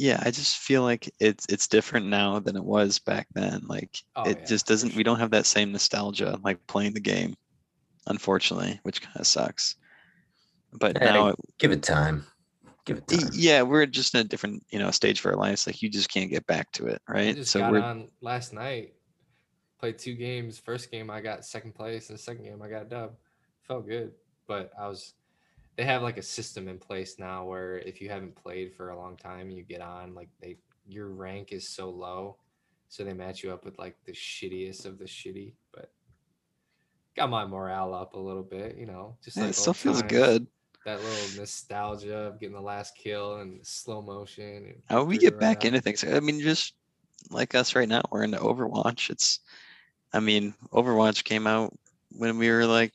Yeah. I just feel it's different now than it was back then. Just doesn't. Sure. We don't have that same nostalgia playing the game, unfortunately, which kind of sucks. But now, give it time. Yeah, we're just in a different stage for our lives. You just can't get back to it, right? I just got on last night. Played two games. First game I got second place, and the second game I got a dub. Felt good, but they have a system in place now where if you haven't played for a long time, you get on your rank is so low, so they match you up with the shittiest of the shitty. But got my morale up a little bit, Just it still feels good. That little nostalgia of getting the last kill and slow motion. And how we get back into things? I mean, just. Like us right now, we're into Overwatch. Overwatch came out when we were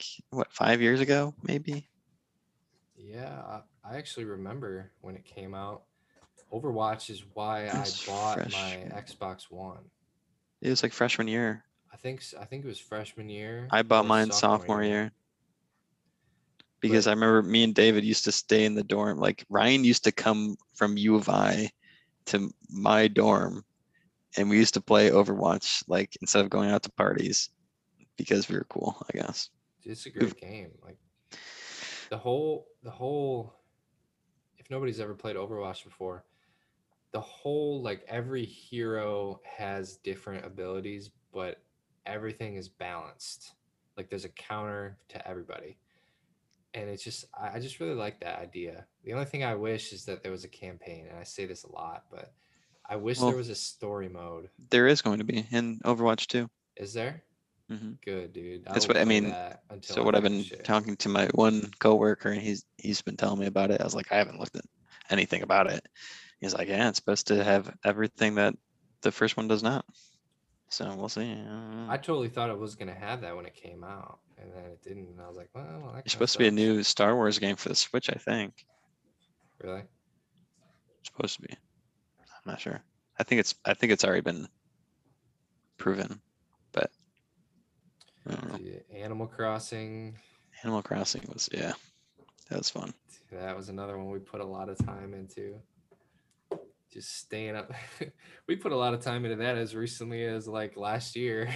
5 years ago, maybe. Yeah, I actually remember when it came out. Overwatch is why I bought my Xbox One. It was freshman year. I think it was freshman year. I bought mine sophomore year. Because I remember me and David used to stay in the dorm. Ryan used to come from U of I to my dorm. And we used to play Overwatch, instead of going out to parties, because we were cool, I guess. It's a great game. The whole, if nobody's ever played Overwatch before, the whole, every hero has different abilities, but everything is balanced. Like there's a counter to everybody. And it's just, I just really like that idea. The only thing I wish is that there was a campaign, and I say this a lot, but I wish there was a story mode. There is going to be in Overwatch 2. Is there? Mm-hmm. Good, dude. That's what I mean. So what I've been talking to my one coworker, and he's been telling me about it. I was like, I haven't looked at anything about it. He's like, yeah, it's supposed to have everything that the first one does not. So we'll see. I totally thought it was gonna have that when it came out, and then it didn't. And I was like, well, it's supposed to be a new Star Wars game for the Switch, I think. Really? It's supposed to be. I'm not sure. I think it's already been proven, but. Animal Crossing was, yeah, that was fun. That was another one we put a lot of time into, just staying up. We put a lot of time into that as recently as like last year.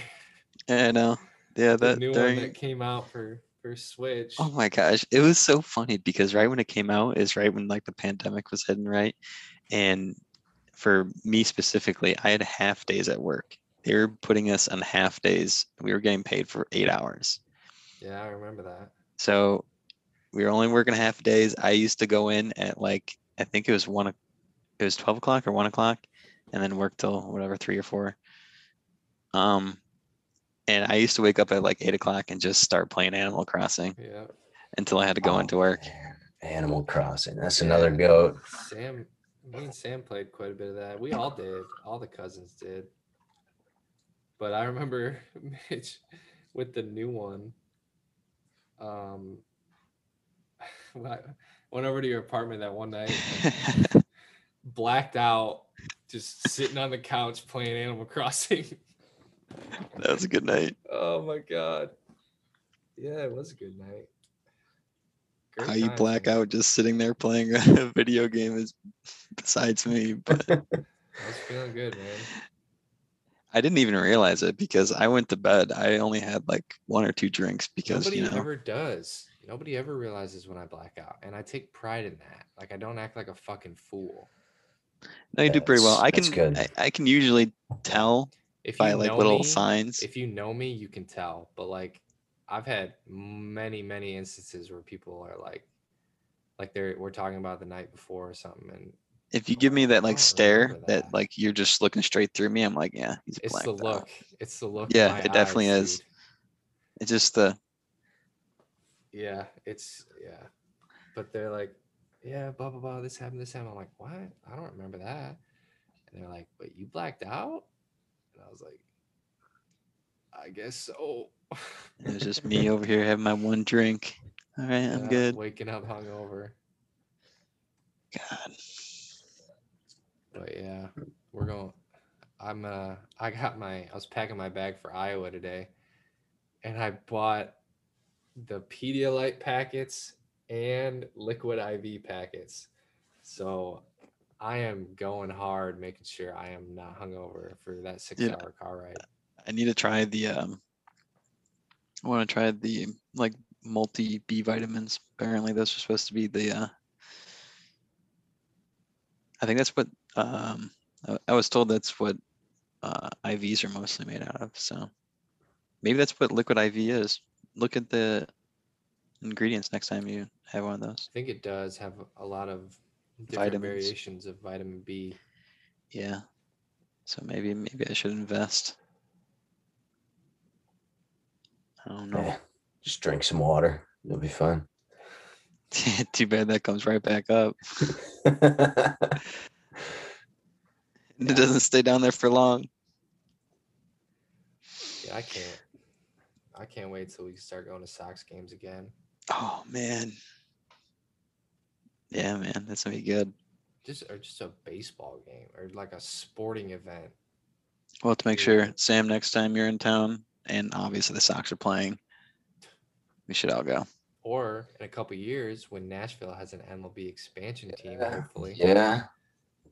Yeah, I know. Yeah, that new one that came out for Switch. Oh my gosh, it was so funny because right when it came out is right when like the pandemic was hitting, right? And for me specifically, I had half days at work. They were putting us on half days. We were getting paid for 8 hours. Yeah, I remember that. So we were only working half days. I used to go in at like, I think it was 12 o'clock or 1 o'clock, and then work till whatever, 3 or 4. And I used to wake up at like 8 o'clock and just start playing Animal Crossing. Yeah. Until I had to go into work. Man. Animal Crossing. That's another goat. Me and Sam played quite a bit of that. We all did. All the cousins did. But I remember Mitch with the new one. I went over to your apartment that one night, blacked out, just sitting on the couch playing Animal Crossing. That was a good night. Oh my god. Yeah, it was a good night. Great How you time, black man. Out just sitting there playing a video game is besides me. But I was feeling good, man. I didn't even realize it because I went to bed. I only had like 1 or 2 drinks because nobody ever does. Nobody ever realizes when I black out, and I take pride in that. Like I don't act like a fucking fool. No, you do pretty well. I can usually tell if by like little signs. If you know me, you can tell. But like I've had many instances where people are like we're talking about the night before or something, and if you give me that like stare that like you're just looking straight through me, I'm like, yeah, he's blacked out. It's the look. It's the look. Yeah, it definitely is. It's just the. Yeah, it's yeah, but they're like, yeah, blah blah blah. This happened. I'm like, what? I don't remember that. And they're like, but you blacked out? And I was like, I guess so. It was just me over here having my one drink. All right, I'm good. Waking up hungover. God. But yeah, we're going. I was packing my bag for Iowa today, and I bought the Pedialyte packets and liquid IV packets. So I am going hard, making sure I am not hungover for that 6-hour car ride. I need to try the. I want to try the like multi B vitamins. Apparently, those are supposed to be the. I think that's what I was told. That's what IVs are mostly made out of. So maybe that's what liquid IV is. Look at the ingredients next time you have one of those. I think it does have a lot of different variations of vitamin B. Yeah. So maybe I should invest. I don't know. Yeah, just drink some water. It'll be fun. Too bad that comes right back up. It doesn't stay down there for long. Yeah, I can't wait till we start going to Sox games again. Oh man. Yeah, man, that's gonna be good. Just a baseball game or like a sporting event. We'll have to make sure, Sam, next time you're in town, and obviously the Sox are playing, we should all go. Or in a couple of years, when Nashville has an MLB expansion team, hopefully. Yeah,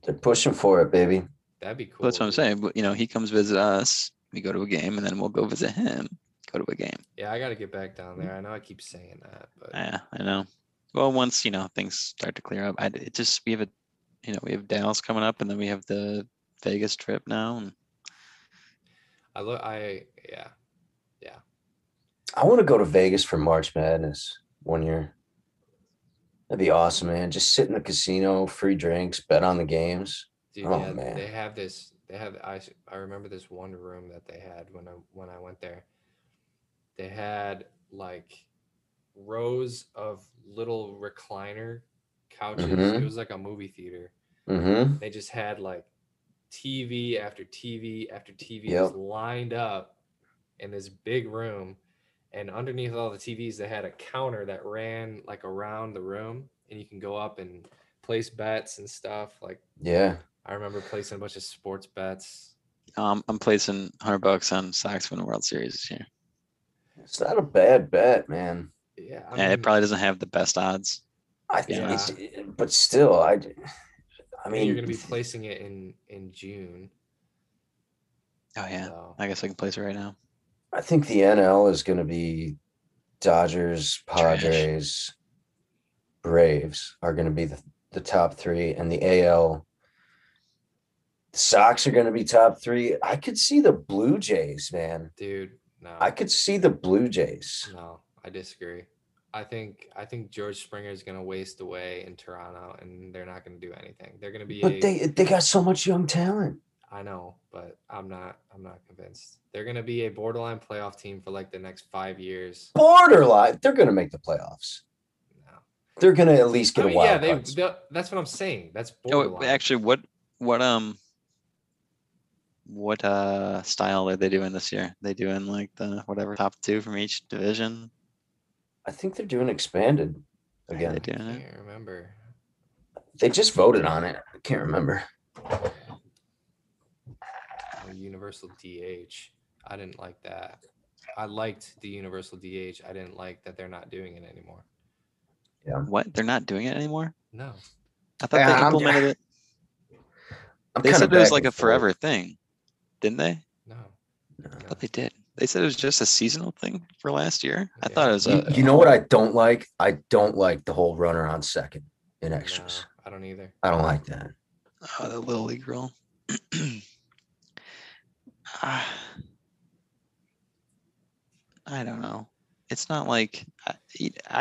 they're pushing for it, baby. That'd be cool. That's what I'm saying. You know, he comes visit us. We go to a game, and then we'll go visit him. Go to a game. Yeah, I got to get back down there. I know I keep saying that, but yeah, I know. Well, once things start to clear up, we have Dallas coming up, and then we have the Vegas trip now. And... I look. Yeah. I want to go to Vegas for March Madness one year. That'd be awesome, man. Just sit in the casino, free drinks, bet on the games. Dude, oh, yeah, man. They have this. They have. I remember this one room that they had when I went there. They had like rows of little recliner couches. Mm-hmm. It was like a movie theater. Mm-hmm. They just had like TV after TV after TV was lined up in this big room. And underneath all the TVs, they had a counter that ran like around the room, and you can go up and place bets and stuff. Like, yeah, I remember placing a bunch of sports bets. I'm placing $100 on Sox win the World Series this year. It's not a bad bet, man. Yeah, I mean, it probably doesn't have the best odds. I think, but still, I mean, you're gonna be placing it in June. Oh yeah, so. I guess I can place it right now. I think the NL is going to be Dodgers, Padres, Braves are going to be the top three, and the AL, the Sox are going to be top three. I could see the Blue Jays, man. Dude, no. I could see the Blue Jays. No, I disagree. I think George Springer is going to waste away in Toronto, and they're not going to do anything. They're going to be. But they got so much young talent. I know, but I'm not convinced. They're going to be a borderline playoff team for like the next 5 years. Borderline? They're going to make the playoffs. No. They're going to at least get a wild card. Yeah, that's what I'm saying. That's borderline. Oh, actually, what style are they doing this year? They doing like the whatever top two from each division? I think they're doing expanded again. Are they doing it? I can't remember. They just voted on it. I can't remember. Universal DH. I didn't like that. I liked the Universal DH. I didn't like that they're not doing it anymore. Yeah. What? They're not doing it anymore? No. I thought they implemented it. They said it was like a forever thing, didn't they? No. I thought they did. They said it was just a seasonal thing for last year. I thought it was a... You know what I don't like? I don't like the whole runner on second in extras. No, I don't either. I don't like that. Oh, the Little League rule. I don't know. It's not like I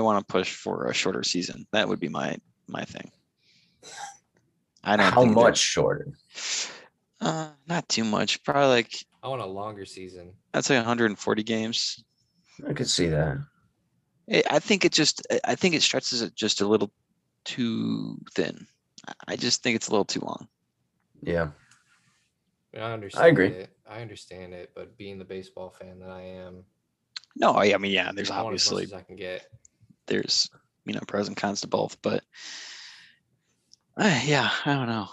want to push for a shorter season. That would be my thing. I don't. How much shorter? Not too much. Probably like. I want a longer season. I'd say 140 games. I could see that. I think it stretches it just a little too thin. I just think it's a little too long. Yeah. I understand. I agree. I understand it, but being the baseball fan that I am, no, I mean, yeah, there's obviously as much as I can get. There's pros and cons to both, but yeah, I don't know.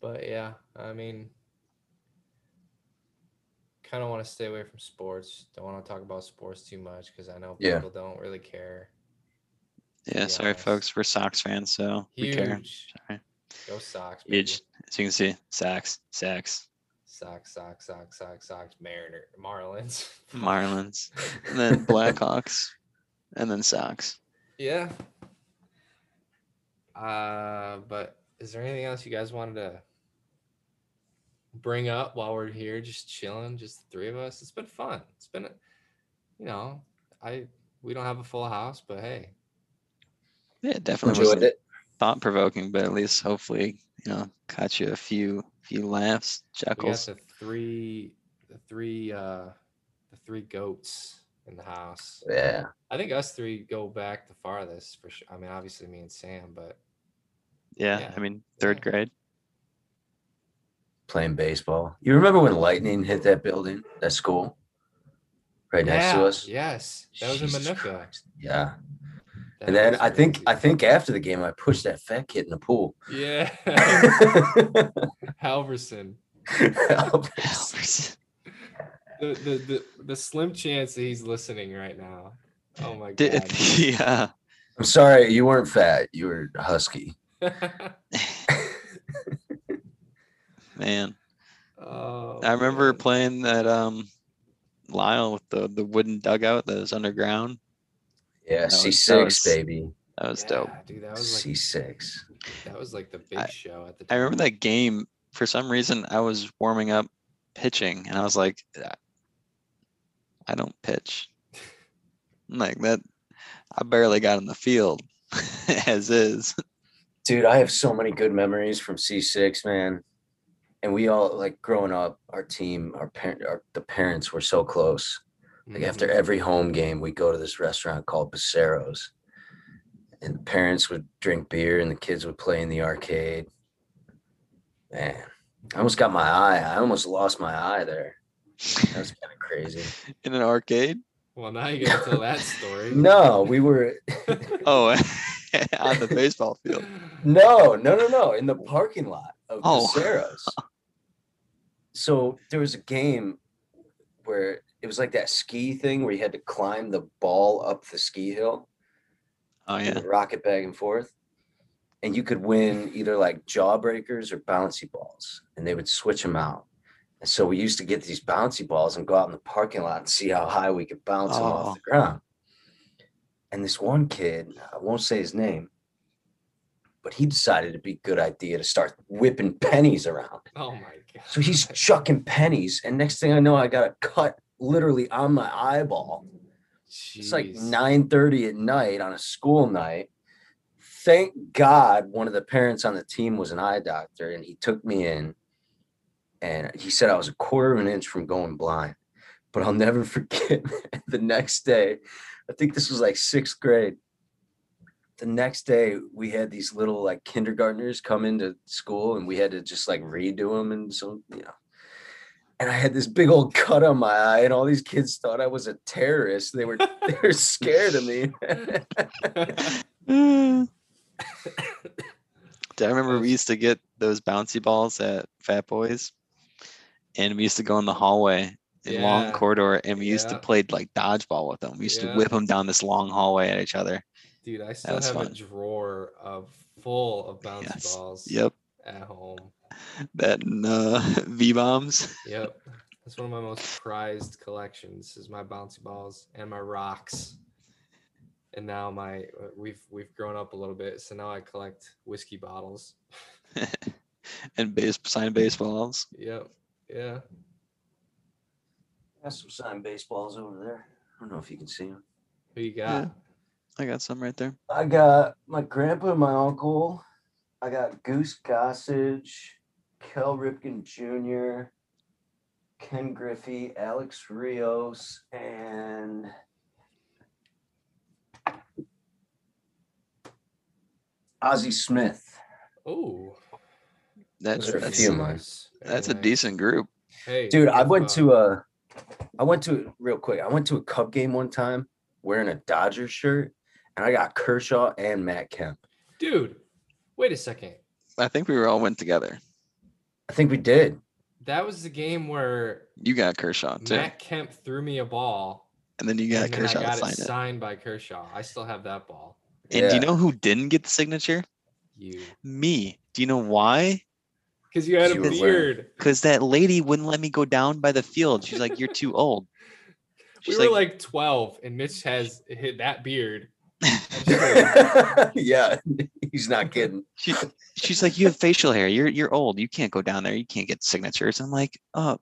But yeah, I mean, kind of want to stay away from sports. Don't want to talk about sports too much because I know people don't really care. Yeah, sorry, folks, we're Sox fans, so we care. Sorry. Go Sox, baby. Huge. As you can see, Sox, Mariner, Marlins, and then Blackhawks, and then Sox. Yeah. But is there anything else you guys wanted to bring up while we're here, just chilling, just the three of us? It's been fun. It's been, we don't have a full house, but hey. Yeah, definitely enjoyed it. Thought provoking, but at least hopefully caught you a few laughs, chuckles. We got the three goats in the house. Yeah, I think us three go back the farthest for sure. I mean, obviously me and Sam, but yeah. I mean, third grade playing baseball. You remember when lightning hit that building, that school, right next to us? Yes, that was in Minooka. Christ. Yeah. That and then I think after the game, I pushed that fat kid in the pool. Yeah. Halverson. The slim chance that he's listening right now. Oh, my God. Yeah. I'm sorry. You weren't fat. You were husky. Man. Oh, I remember playing that Lyle with the wooden dugout that was underground. Yeah, C6, baby. That was dope. Dude, that was like, C6. That was like the big show at the time. I remember that game. For some reason, I was warming up pitching, and I was like, I don't pitch. Like that, I barely got in the field as is. Dude, I have so many good memories from C6, man. And we all, like, growing up, our team, the parents were so close. Like, after every home game, we'd go to this restaurant called Becerra's. And the parents would drink beer, and the kids would play in the arcade. Man, I almost lost my eye there. That was kind of crazy. In an arcade? Well, now you got to tell that story. No, we were... Oh, on the baseball field. No. In the parking lot of Becerra's. So there was a game where it was like that ski thing where you had to climb the ball up the ski hill. Oh, yeah. Rock it back and forth. And you could win either like jawbreakers or bouncy balls. And they would switch them out. And so we used to get these bouncy balls and go out in the parking lot and see how high we could bounce them off the ground. And this one kid, I won't say his name, but he decided it'd be a good idea to start whipping pennies around. Oh, my God. So he's chucking pennies. And next thing I know, I got a cut literally on my eyeball. Jeez. It's like 9:30 at night on a school night. Thank God one of the parents on the team was an eye doctor, and he took me in, and he said I was a quarter of an inch from going blind. But I'll never forget the next day. I think this was like 6th grade. The next day we had these little like kindergartners come into school, and we had to just like redo them. And so, you know, and I had this big old cut on my eye, and all these kids thought I was a terrorist. They were scared of me. I remember we used to get those bouncy balls at Fat Boys, and we used to go in the hallway in long corridor, and we used to play like dodgeball with them. We used to whip them down this long hallway at each other. Dude, I still have a drawer full of bouncy balls. Yep. At home. That and V-bombs. Yep. That's one of my most prized collections is my bouncy balls and my rocks. And now we've grown up a little bit, so now I collect whiskey bottles and signed baseballs. Yep. Yeah. Got some signed baseballs over there. I don't know if you can see them. Who you got? Yeah, I got some right there. I got my grandpa and my uncle. I got Goose Gossage, Kel Ripken Jr., Ken Griffey, Alex Rios, and Ozzie Smith. Oh, that's a decent group. Hey, dude, I went to a Cub game one time wearing a Dodgers shirt, and I got Kershaw and Matt Kemp. Dude, wait a second. I think we all went together. I think we did. That was the game where you got Kershaw too. Matt Kemp threw me a ball, and then you got Kershaw. I got it signed by Kershaw. I still have that ball. And do you know who didn't get the signature? You. Me. Do you know why? Because you had a beard. Because that lady wouldn't let me go down by the field. She's like, you're too old. She's we were like 12, and Mitch has hit that beard. Yeah, he's not kidding. She's like, you have facial hair. You're old. You can't go down there. You can't get signatures. I'm like, oh,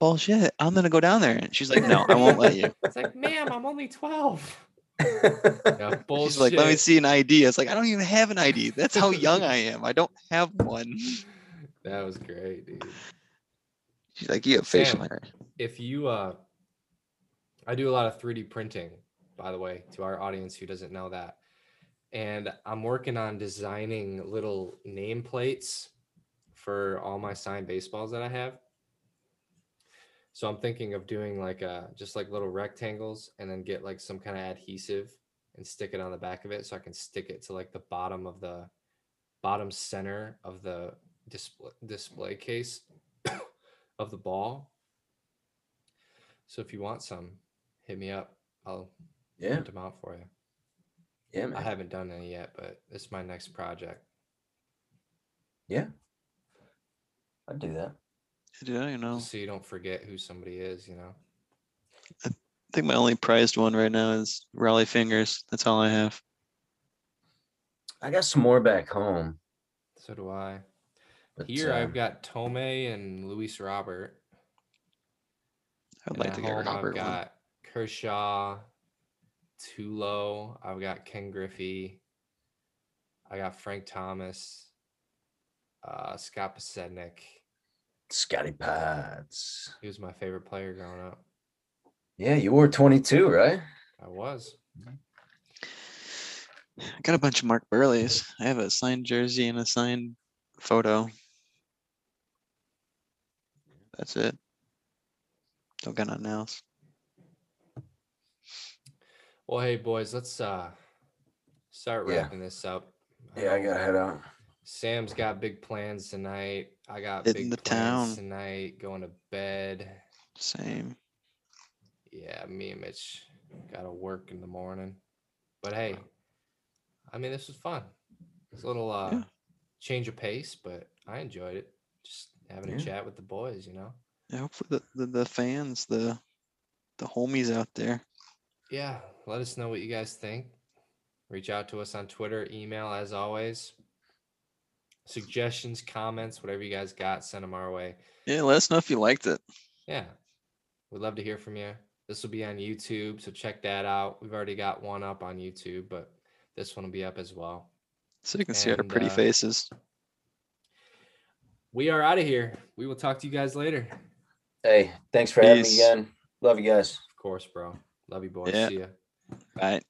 bullshit. I'm going to go down there. And she's like, no, I won't let you. It's like, ma'am, I'm only 12. Yeah, she's like, let me see an ID. It's like, I don't even have an ID. That's how young I am. I don't have one. That was great, dude. She's like, you have facial hair. If you I do a lot of 3D printing, by the way, to our audience who doesn't know that. And I'm working on designing little nameplates for all my signed baseballs that I have. So I'm thinking of doing like just like little rectangles, and then get like some kind of adhesive and stick it on the back of it, so I can stick it to like the bottom of the bottom center of the display case of the ball. So if you want some, hit me up. I'll print them out for you. Yeah, man. I haven't done any yet, but it's my next project. Yeah, I'd do that. Yeah, you know. So you don't forget who somebody is, you know. I think my only prized one right now is Raleigh Fingers. That's all I have. I got some more back home. So do I. But here I've got Tomei and Luis Robert. I'd like to get Robert. I've got Kershaw too low. I've got Ken Griffey. I got Frank Thomas, Scott Pasednik. Scotty Pods. He was my favorite player growing up. Yeah, you were 22, right? I was. I got a bunch of Mark Burleys. I have a signed jersey and a signed photo. That's it. Don't got nothing else. Well, hey, boys, let's start wrapping this up. Yeah, I got to head out. Sam's got big plans tonight. I got big plans tonight, going to bed. Same. Yeah, me and Mitch got to work in the morning. But, hey, I mean, this was fun. It's a little change of pace, but I enjoyed it. Just having a chat with the boys, you know? Yeah, hopefully the fans, the homies out there. Yeah, let us know what you guys think. Reach out to us on Twitter, email, as always. Suggestions, comments, whatever you guys got, send them our way. Yeah, let us know if you liked it. Yeah, we'd love to hear from you. This will be on YouTube, so check that out. We've already got one up on YouTube, but this one will be up as well. So you can see our pretty faces. We are out of here. We will talk to you guys later. Hey, thanks for having me again. Love you guys. Of course, bro. Love you, boys. Yeah. See ya. Bye.